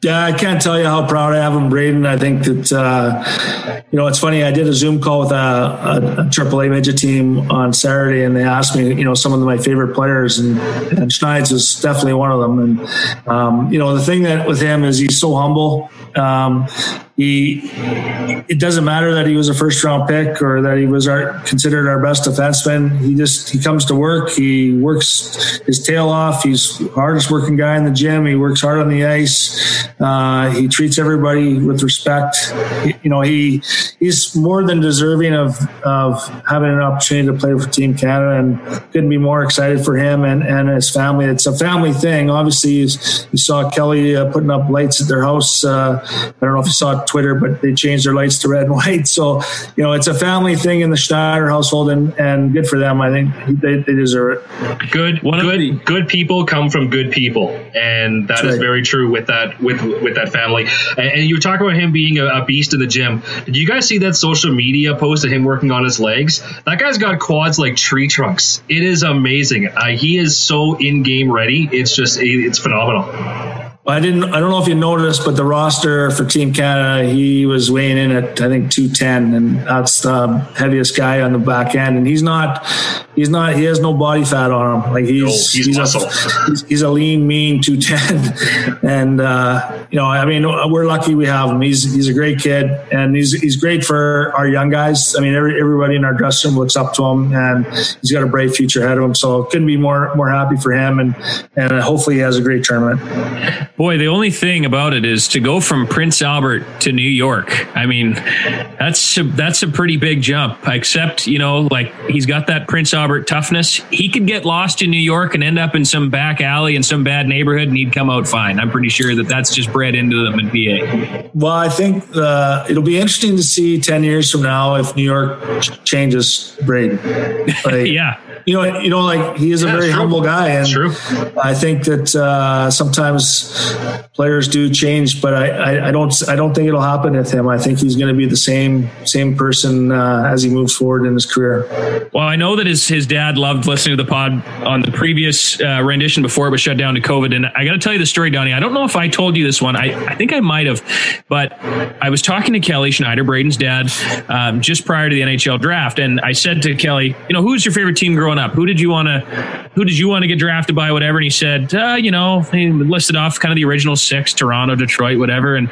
Yeah, I can't tell you how proud I have him, Braden. I think that uh, you know, it's funny. I did a Zoom call with a, a, a triple A midget team on Saturday, and they asked me, you know, some of my favorite players, and, and Schneider is definitely one of them. And um, you know, the thing that with him is he's so humble. Um, he, it doesn't matter that he was a first round pick or that he was our, considered our best defenseman. He just, he comes to work. He works his tail off. He's the hardest working guy in the gym. He works hard on the ice. Uh, he treats everybody with respect. You know, he, he's more than deserving of, of having an opportunity to play for Team Canada, and couldn't be more excited for him and, and his family. It's a family thing. Obviously, you saw Kelly uh, putting up lights at their house. Uh, I don't know if you saw Twitter, but they changed their lights to red and white. So, you know, it's a family thing in the Schneider household, and, and good for them. I think they, they deserve it. Good, one good, good people come from good people, and that that's is right. very true with that with with that family. And, and you talk about him being a, a beast in the gym. Did you guys see that social media post of him working on his legs? That guy's got quads like tree trunks. It is amazing. Uh, he is so in-game ready. It's just it's phenomenal. I didn't. I don't know if you noticed, but the roster for Team Canada, he was weighing in at I think two ten, and that's the heaviest guy on the back end. And he's not. He's not. He has no body fat on him. Like he's no, he's, he's, muscle. A, he's he's a lean, mean two ten. And uh, you know, I mean, we're lucky we have him. He's he's a great kid, and he's he's great for our young guys. I mean, every, everybody in our dressing room looks up to him, and he's got a bright future ahead of him. So couldn't be more more happy for him, and and hopefully he has a great tournament. Boy, the only thing about it is to go from Prince Albert to New York. I mean, that's a, that's a pretty big jump, except, you know, like he's got that Prince Albert toughness. He could get lost in New York and end up in some back alley in some bad neighborhood, and he'd come out fine. I'm pretty sure that that's just bred into them in P A. Well, I think uh, it'll be interesting to see ten years from now if New York changes Braden. Like, yeah. You know, you know, like he is a yeah, very true. humble guy, and true. I think that uh, sometimes players do change, but I, I, I don't, I don't think it'll happen with him. I think he's going to be the same, same person uh, as he moves forward in his career. Well, I know that his his dad loved listening to the pod on the previous uh, rendition before it was shut down to COVID. And I got to tell you the story, Donnie. I don't know if I told you this one. I, I think I might have, but I was talking to Kelly Schneider, Braden's dad, um, just prior to the N H L draft, and I said to Kelly, you know, who's your favorite team growing up? Who did you want to, who did you want to get drafted by, whatever? And he said, uh, you know, he listed off kind of the original six, Toronto, Detroit, whatever. And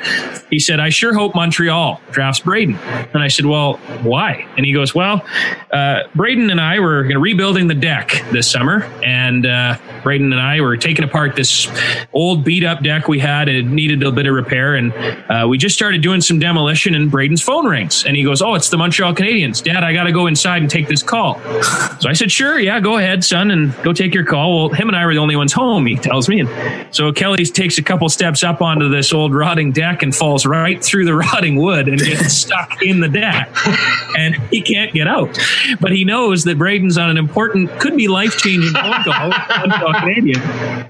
he said, I sure hope Montreal drafts Braden. And I said, well, why? And he goes, well, uh, Braden and I were you know, rebuilding the deck this summer. And uh, Braden and I were taking apart this old beat up deck we had, and it needed a bit of repair. And uh, we just started doing some demolition, and Braden's phone rings. And he goes, oh, it's the Montreal Canadiens. Dad, I got to go inside and take this call. So I said, sure. Yeah, go ahead, son, and go take your call. Well, him and I were the only ones home, he tells me. And so Kelly takes a couple steps up onto this old rotting deck and falls right through the rotting wood and gets stuck in the deck. And he can't get out. But he knows that Braden's on an important, could be life-changing phone call with Canadian.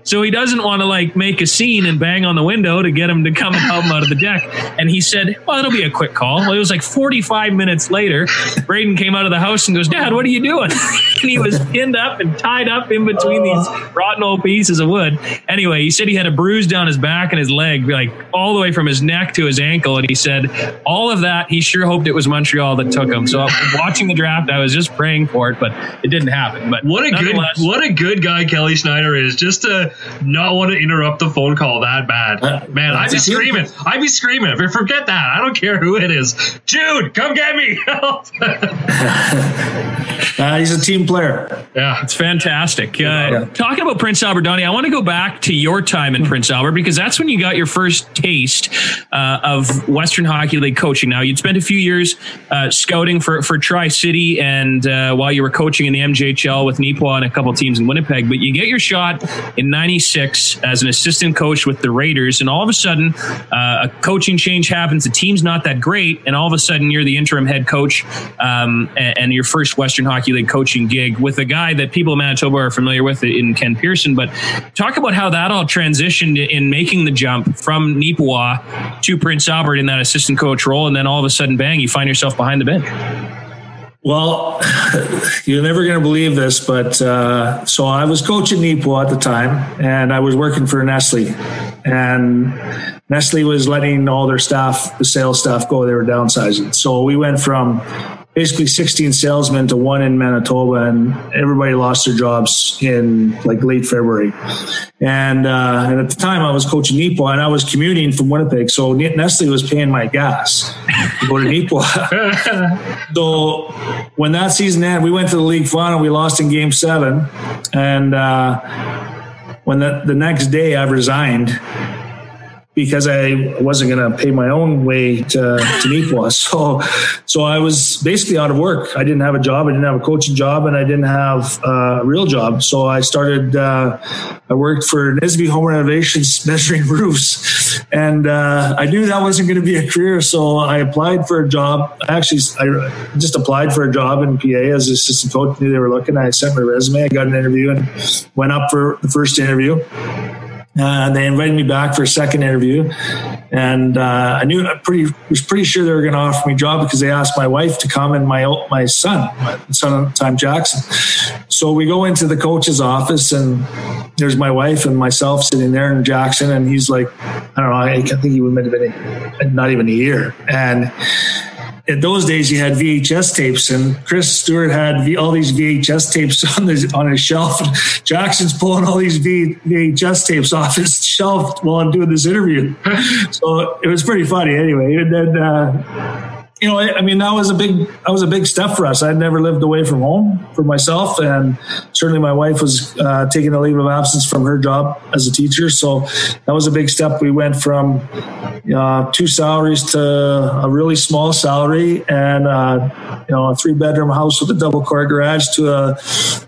So he doesn't want to, like, make a scene and bang on the window to get him to come and help him out of the deck. And he said, well, it'll be a quick call. Well, it was like forty-five minutes later, Braden came out of the house and goes, Dad, what are you doing? And he was pinned up and tied up in between these rotten old pieces of wood. Anyway, he said he had a bruise down his back and his leg, like all the way from his neck to his ankle. And he said all of that, he sure hoped it was Montreal that took him. So watching the draft, I was just praying for it, but it didn't happen. But what a good, what a good guy Kelly Schneider is, just to not want to interrupt the phone call that bad. Man, I'd be screaming. I'd be screaming. If I forget that, I don't care who it is. Jude, come get me. uh, he's a team player. Yeah, it's fantastic. Uh, yeah. Talking about Prince Albert, Donnie, I want to go back to your time in Prince Albert, because that's when you got your first taste uh, of Western Hockey League coaching. Now, you'd spent a few years uh, scouting for, for Tri-City, and uh, while you were coaching in the M J H L with Nipawin and a couple teams in Winnipeg, but you get your shot in ninety-six as an assistant coach with the Raiders, and all of a sudden, uh, a coaching change happens. The team's not that great, and all of a sudden, you're the interim head coach um, and, and your first Western Hockey League coaching gig with a guy that people in Manitoba are familiar with in Ken Pearson. But talk about how that all transitioned in making the jump from Nipawin to Prince Albert in that assistant coach role. And then all of a sudden, bang, you find yourself behind the bench. Well, you're never going to believe this, but uh, so I was coaching Nipawin at the time, and I was working for Nestle. And Nestle was letting all their staff, the sales staff, go. They were downsizing. So we went from basically sixteen salesmen to one in Manitoba, and everybody lost their jobs in like late February. And, uh, and at the time I was coaching Nipawin, and I was commuting from Winnipeg. So Nestle was paying my gas to go to Nipawin. So when that season ended, we went to the league final, we lost in game seven. And, uh, when the, the next day I resigned, because I wasn't going to pay my own way to, to Nipawin. So, so I was basically out of work. I didn't have a job. I didn't have a coaching job, and I didn't have uh, a real job. So I started, uh, I worked for Nesby Home Renovations measuring roofs. And uh, I knew that wasn't going to be a career. So I applied for a job. Actually, I just applied for a job in P A as assistant coach. I knew they were looking. I sent my resume. I got an interview and went up for the first interview. Uh, they invited me back for a second interview, and uh, I knew I pretty was pretty sure they were going to offer me a job because they asked my wife to come and my my son, my son at the time, Jackson. So we go into the coach's office, and there's my wife and myself sitting there, and Jackson, and he's like, I don't know, I think he would have been not even a year, and. In those days, you had V H S tapes, and Chris Stewart had all these V H S tapes on the on his shelf. Jackson's pulling all these V H S tapes off his shelf while I'm doing this interview. So it was pretty funny, anyway. And then, uh, you know, I, I mean, that was a big that was a big step for us. I'd never lived away from home for myself, and certainly my wife was uh, taking a leave of absence from her job as a teacher. So that was a big step. We went from. Uh, two salaries to a really small salary, and uh, you know, a three-bedroom house with a double-car garage to a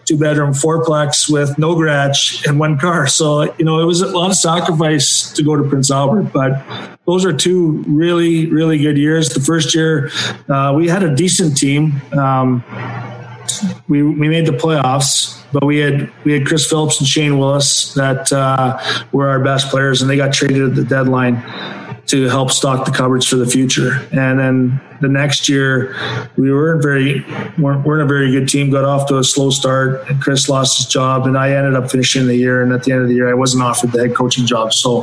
two-bedroom fourplex with no garage and one car. So you know, it was a lot of sacrifice to go to Prince Albert, but those are two really, really good years. The first year, uh, we had a decent team. Um, we we made the playoffs. But we had we had Chris Phillips and Shane Willis that uh, were our best players, and they got traded at the deadline to help stock the cupboards for the future. And then the next year, we weren't very weren't, weren't a very good team. Got off to a slow start, and Chris lost his job, and I ended up finishing the year. And at the end of the year, I wasn't offered the head coaching job. So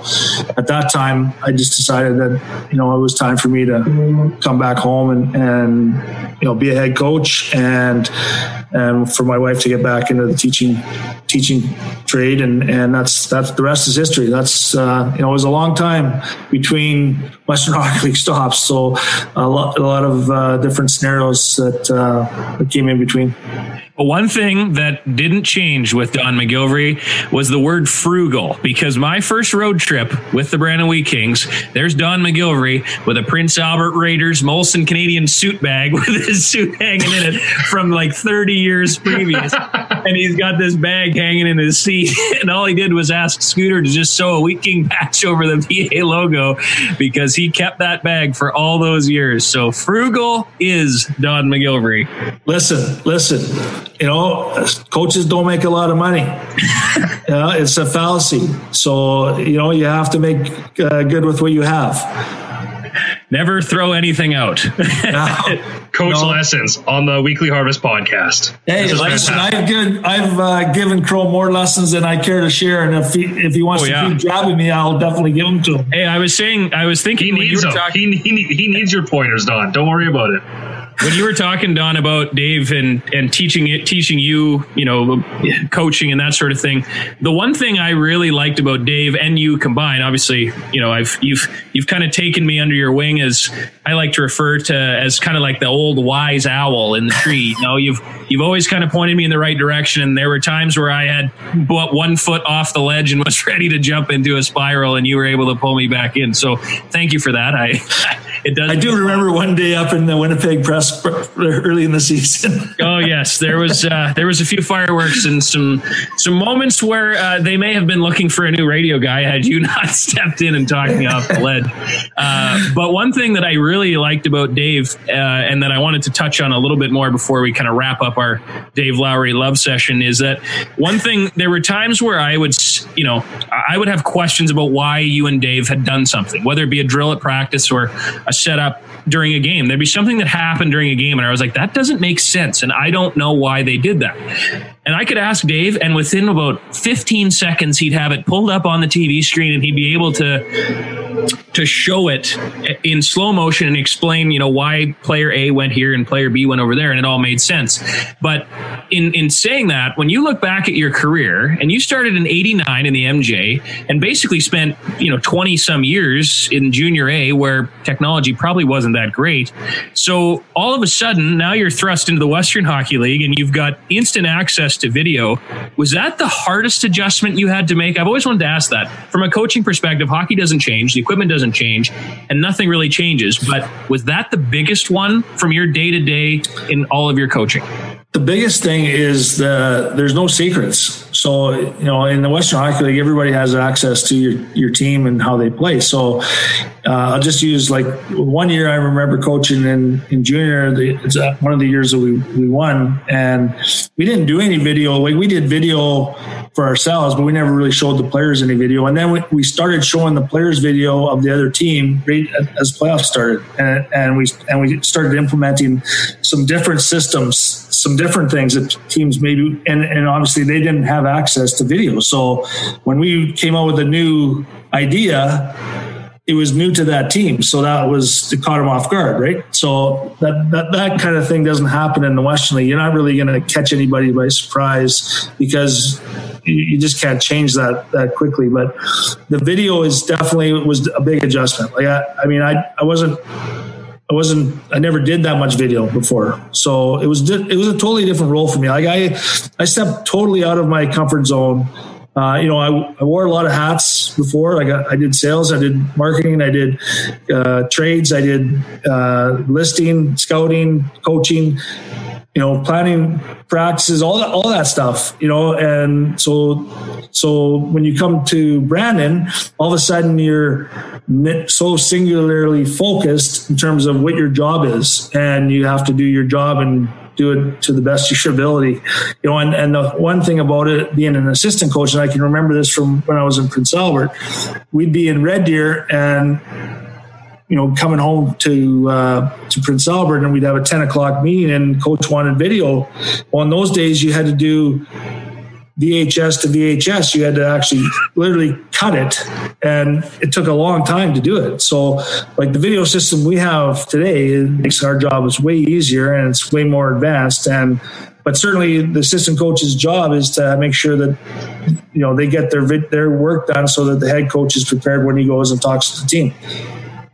at that time, I just decided that you know it was time for me to come back home and and you know be a head coach and and for my wife to get back into the teaching teaching trade, and and that's that's the rest is history. That's uh you know it was a long time between Western Hockey League stops, so a lot a lot of uh different scenarios that uh that came in between. But one thing that didn't change with Don McGilvery was the word frugal, because my first road trip with the Brandon Wheat Kings, there's Don McGilvery with a Prince Albert Raiders Molson Canadian suit bag with his suit hanging in it from like thirty years previous. And he's got this bag hanging in his seat. And all he did was ask Scooter to just sew a Wheat King patch over the P A logo because he kept that bag for all those years. So frugal is Don McGilvery. Listen, listen. You know, coaches don't make a lot of money. uh, it's a fallacy. So, you know, you have to make uh, good with what you have. Never throw anything out. No, Coach no. Lessons on the Weekly Harvest podcast. Hey, listen, I've given, I've uh, given Crow more lessons than I care to share, and if he, if he wants oh, to yeah. keep jabbing me, I'll definitely give them to him. Hey, I was saying, I was thinking he needs them. Talking- he, he, he needs your pointers, Don. Don't worry about it. When you were talking, Don, about Dave and, and teaching it, teaching you, you know, coaching and that sort of thing, the one thing I really liked about Dave and you combined, obviously, you know, I've you've you've kind of taken me under your wing, as I like to refer to as kind of like the old wise owl in the tree. You know, you've you've always kind of pointed me in the right direction, and there were times where I had one foot off the ledge and was ready to jump into a spiral, and you were able to pull me back in. So thank you for that. I it does. I do remember one day up in the Winnipeg press. Early in the season. Oh yes, there was uh, there was a few fireworks and some some moments where uh, they may have been looking for a new radio guy had you not stepped in and talked me off the lead. Uh, but one thing that I really liked about Dave uh, and that I wanted to touch on a little bit more before we kind of wrap up our Dave Lowry love session is that one thing there were times where I would you know I would have questions about why you and Dave had done something, whether it be a drill at practice or a setup during a game. There'd be something that happened during a game, and I was like, that doesn't make sense, and I don't know why they did that. And I could ask Dave, and within about fifteen seconds, he'd have it pulled up on the T V screen, and he'd be able to to show it in slow motion and explain, you know, why player A went here and player B went over there, and it all made sense. But in, in saying that, when you look back at your career, and you started in eighty-nine in the M J, and basically spent, you know, twenty-some years in junior A, where technology probably wasn't that great. So all of a sudden, now you're thrust into the Western Hockey League, and you've got instant access first to video. Was that the hardest adjustment you had to make? I've always wanted to ask that. From a coaching perspective, hockey doesn't change, the equipment doesn't change, and nothing really changes. But was that the biggest one from your day-to-day in all of your coaching? The biggest thing is the, there's no secrets. So, you know, in the Western Hockey League, everybody has access to your, your team and how they play. So uh, I'll just use, like, one year I remember coaching in, in junior. The, it's one of the years that we, we won. And we didn't do any video. Like, we did video for ourselves, but we never really showed the players any video. And then we, we started showing the players video of the other team right as playoffs started. And, and, we, and we started implementing some different systems, some different things that teams maybe, and, and obviously they didn't have access to video. So when we came out with a new idea, it was new to that team. So that was, it caught them off guard, right? So that, that, that kind of thing doesn't happen in the Western League. You're not really going to catch anybody by surprise because you just can't change that that quickly. But the video is definitely, was a big adjustment. Like, I, I mean, I, I wasn't, I wasn't, I never did that much video before. So it was, it was a totally different role for me. Like I, I stepped totally out of my comfort zone. Uh, you know, I, I wore a lot of hats before. Like I, I did sales, I did marketing, I did uh, trades, I did uh, listing, scouting, coaching, you know, planning practices, all that, all that stuff, you know? And so, so when you come to Brandon, all of a sudden you're so singularly focused in terms of what your job is, and you have to do your job and do it to the best of your ability, you know. And, and the one thing about it, being an assistant coach, and I can remember this from when I was in Prince Albert, we'd be in Red Deer and, you know, coming home to uh, to Prince Albert, and we'd have a ten o'clock meeting, and coach wanted video. Well, in those days, you had to do V H S to V H S. You had to actually literally cut it, and it took a long time to do it. So, like, the video system we have today, it makes our job is way easier, and it's way more advanced. And but certainly, the assistant coach's job is to make sure that, you know, they get their their work done so that the head coach is prepared when he goes and talks to the team.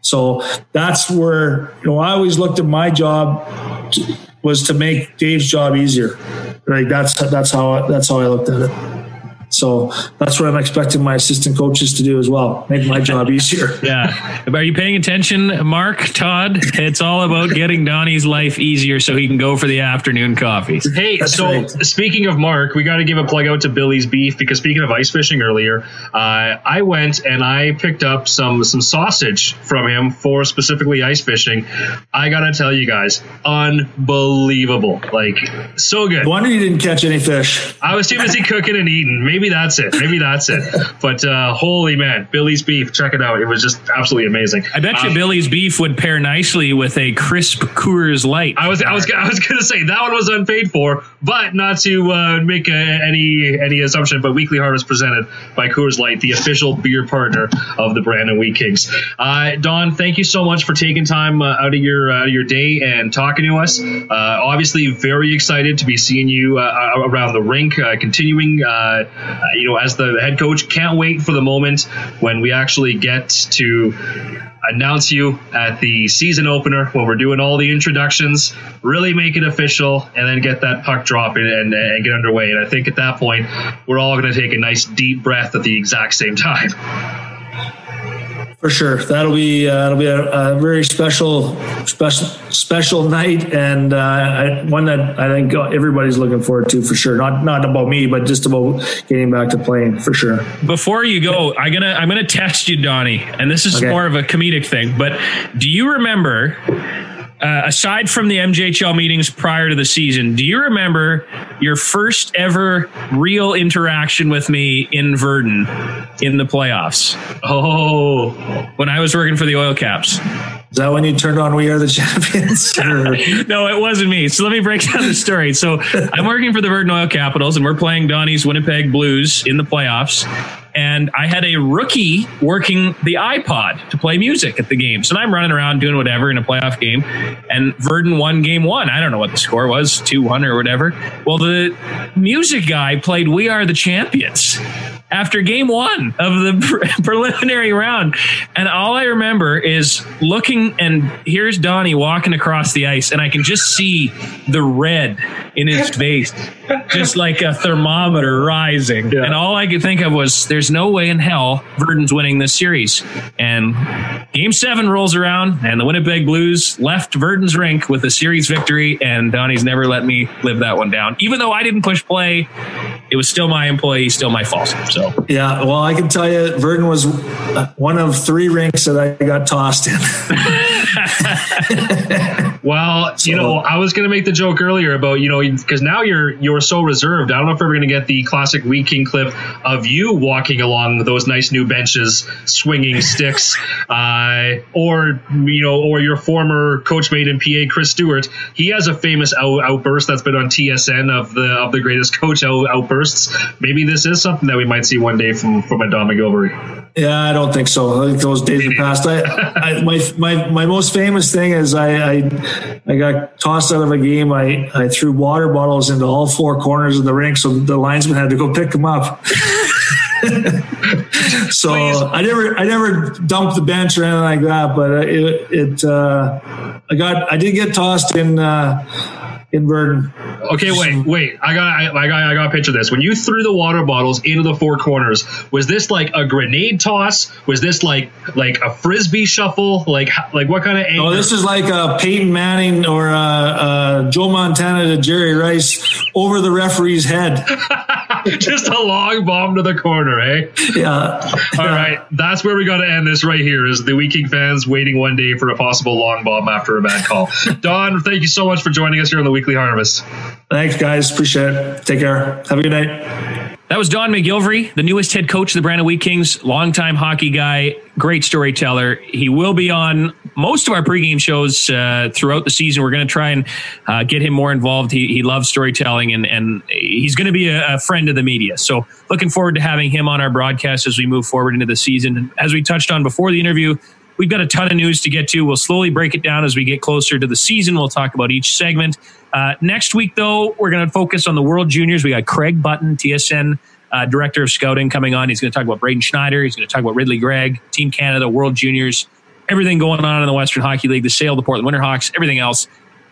So that's where, you know, I always looked at my job to, was to make Dave's job easier. Right? That's that's how that's how I looked at it. So that's what I'm expecting my assistant coaches to do as well. Make my job easier. Yeah. Are you paying attention, Mark, Todd? It's all about getting Donnie's life easier so he can go for the afternoon coffees. Hey, that's so right. Speaking of Mark, we got to give a plug out to Billy's Beef, because speaking of ice fishing earlier, uh, I went and I picked up some, some sausage from him for specifically ice fishing. I got to tell you guys, unbelievable. Like, so good. No wonder you didn't catch any fish. I was too busy cooking and eating. Maybe Maybe that's it. Maybe that's it. But uh, holy man, Billy's Beef, check it out. It was just absolutely amazing. I bet um, you Billy's Beef would pair nicely with a crisp Coors Light. I was, I was, I was going to say that one was unpaid for, but not to uh, make a, any any assumption. But Weekly Harvest presented by Coors Light, the official beer partner of the Brandon Wheat Kings. Uh, Don, thank you so much for taking time uh, out of your out of your day and talking to us. Uh, obviously, very excited to be seeing you uh, around the rink, uh, continuing. Uh, Uh, you know, as the head coach, can't wait for the moment when we actually get to announce you at the season opener, when we're doing all the introductions, really make it official, and then get that puck drop in and, and get underway. And I think at that point, we're all going to take a nice deep breath at the exact same time. For sure. That'll be, uh, it'll be a, a very special, special, special night. And, uh, I, one that I think everybody's looking forward to, for sure. Not, not about me, but just about getting back to playing, for sure. Before you go, I'm going to, I'm going to test you, Donnie. And this is okay. More of a comedic thing, but do you remember, uh, aside from the M J H L meetings prior to the season, do you remember your first ever real interaction with me in Vernon in the playoffs? Oh, when I was working for the Oil Caps. Is that when you turned on We Are the Champions? No, it wasn't me. So let me break down the story. So I'm working for the Vernon Oil Capitals, and we're playing Donnie's Winnipeg Blues in the playoffs. and I had a rookie working the iPod to play music at the game. So I'm running around doing whatever in a playoff game, and Vernon won game one. I don't know what the score was, two one or whatever. Well, the music guy played We Are the Champions after game one of the pre- preliminary round. And all I remember is looking, and here's Donnie walking across the ice, and I can just see the red in his face, just like a thermometer rising. Yeah. And all I could think of was, there's no way in hell Verdon's winning this series. And game seven rolls around, and the Winnipeg Blues left Verdon's rink with a series victory, and Donnie's never let me live that one down. Even though I didn't push play, it was still my employee, still my fault. So yeah, well, I can tell you, Vernon was one of three rinks that I got tossed in. Well, so, you know, I was going to make the joke earlier about, you know, because now you're you're so reserved. I don't know if we're going to get the classic Wheat King clip of you walking along those nice new benches, swinging sticks, uh, or, you know, or your former coachmate in P A, Chris Stewart. He has a famous out- outburst that's been on T S N of the of the greatest coach out- outbursts. Maybe this is something that we might see one day from from a Don McGilvery. Yeah, I don't think so. I think those days are past. I, I my my my most famous thing is I, I I got tossed out of a game. I I threw water bottles into all four corners of the rink, so the linesman had to go pick them up. So Please. I never I never dumped the bench or anything like that, but it it uh, I got I did get tossed in. Uh, In Vernon. Okay, wait, wait. I got, I, I got, I got a picture of this. When you threw the water bottles into the four corners, was this like a grenade toss? Was this like, like a frisbee shuffle? Like, like what kind of? Anchor? Oh, this is like a Peyton Manning or a, a Joe Montana to Jerry Rice over the referee's head. Just a long bomb to the corner, eh? Yeah. All right, that's where we got to end this right here. Is the Wheat King fans waiting one day for a possible long bomb after a bad call? Don, thank you so much for joining us here on the Wheat Weekly Harvest. Thanks, guys. Appreciate it. Take care. Have a good night. That was Don McGilvery, the newest head coach of the Brandon Wheat Kings, longtime hockey guy, great storyteller. He will be on most of our pregame shows uh, throughout the season. We're going to try and uh, get him more involved. He, he loves storytelling, and, and he's going to be a, a friend of the media. So looking forward to having him on our broadcast as we move forward into the season. As we touched on before the interview, we've got a ton of news to get to. We'll slowly break it down as we get closer to the season. We'll talk about each segment. Uh, next week, though, we're going to focus on the World Juniors. We got Craig Button, T S N uh, Director of Scouting, coming on. He's going to talk about Braden Schneider. He's going to talk about Ridley Gregg, Team Canada, World Juniors, everything going on in the Western Hockey League, the sale, the Portland Winterhawks, everything else.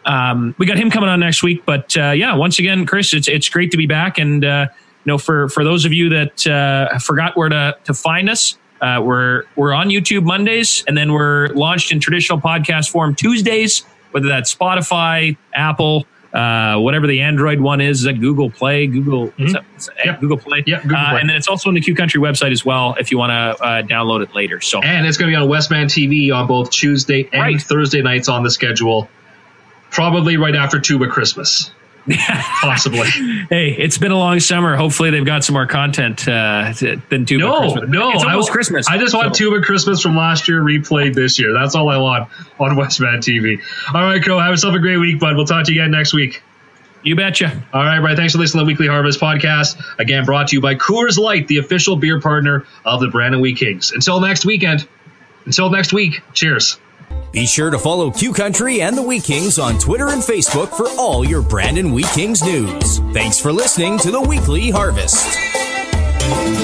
Um, we got him coming on next week. But, uh, yeah, once again, Chris, it's it's great to be back. And, uh, you know, for, for those of you that uh, forgot where to, to find us, Uh, we're we're on YouTube Mondays, and then we're launched in traditional podcast form Tuesdays, whether that's Spotify, Apple, uh, whatever the Android one is, is that Google Play, Google, mm-hmm. is that, is that yep. Google Play. Yep, Google uh, Play. And then it's also on the Q Country website as well if you want to uh, download it later. So, and it's going to be on Westman T V on both Tuesday and right. Thursday nights on the schedule, probably right after Tuba Christmas. Possibly. Hey, it's been a long summer. Hopefully they've got some more content uh, than Tuba no, Christmas. No, no. It's almost I, Christmas. I just want so. Tuba Christmas from last year replayed this year. That's all I want on Westman T V. All right, Crow, have yourself a great week, bud. We'll talk to you again next week. You betcha. All right, Brian. Thanks for listening to the Weekly Harvest podcast. Again, brought to you by Coors Light, the official beer partner of the Brandon Wheat Kings. Until next weekend. Until next week. Cheers. Be sure to follow Q Country and the Wheat Kings on Twitter and Facebook for all your Brandon Wheat Kings news. Thanks for listening to the Weekly Harvest.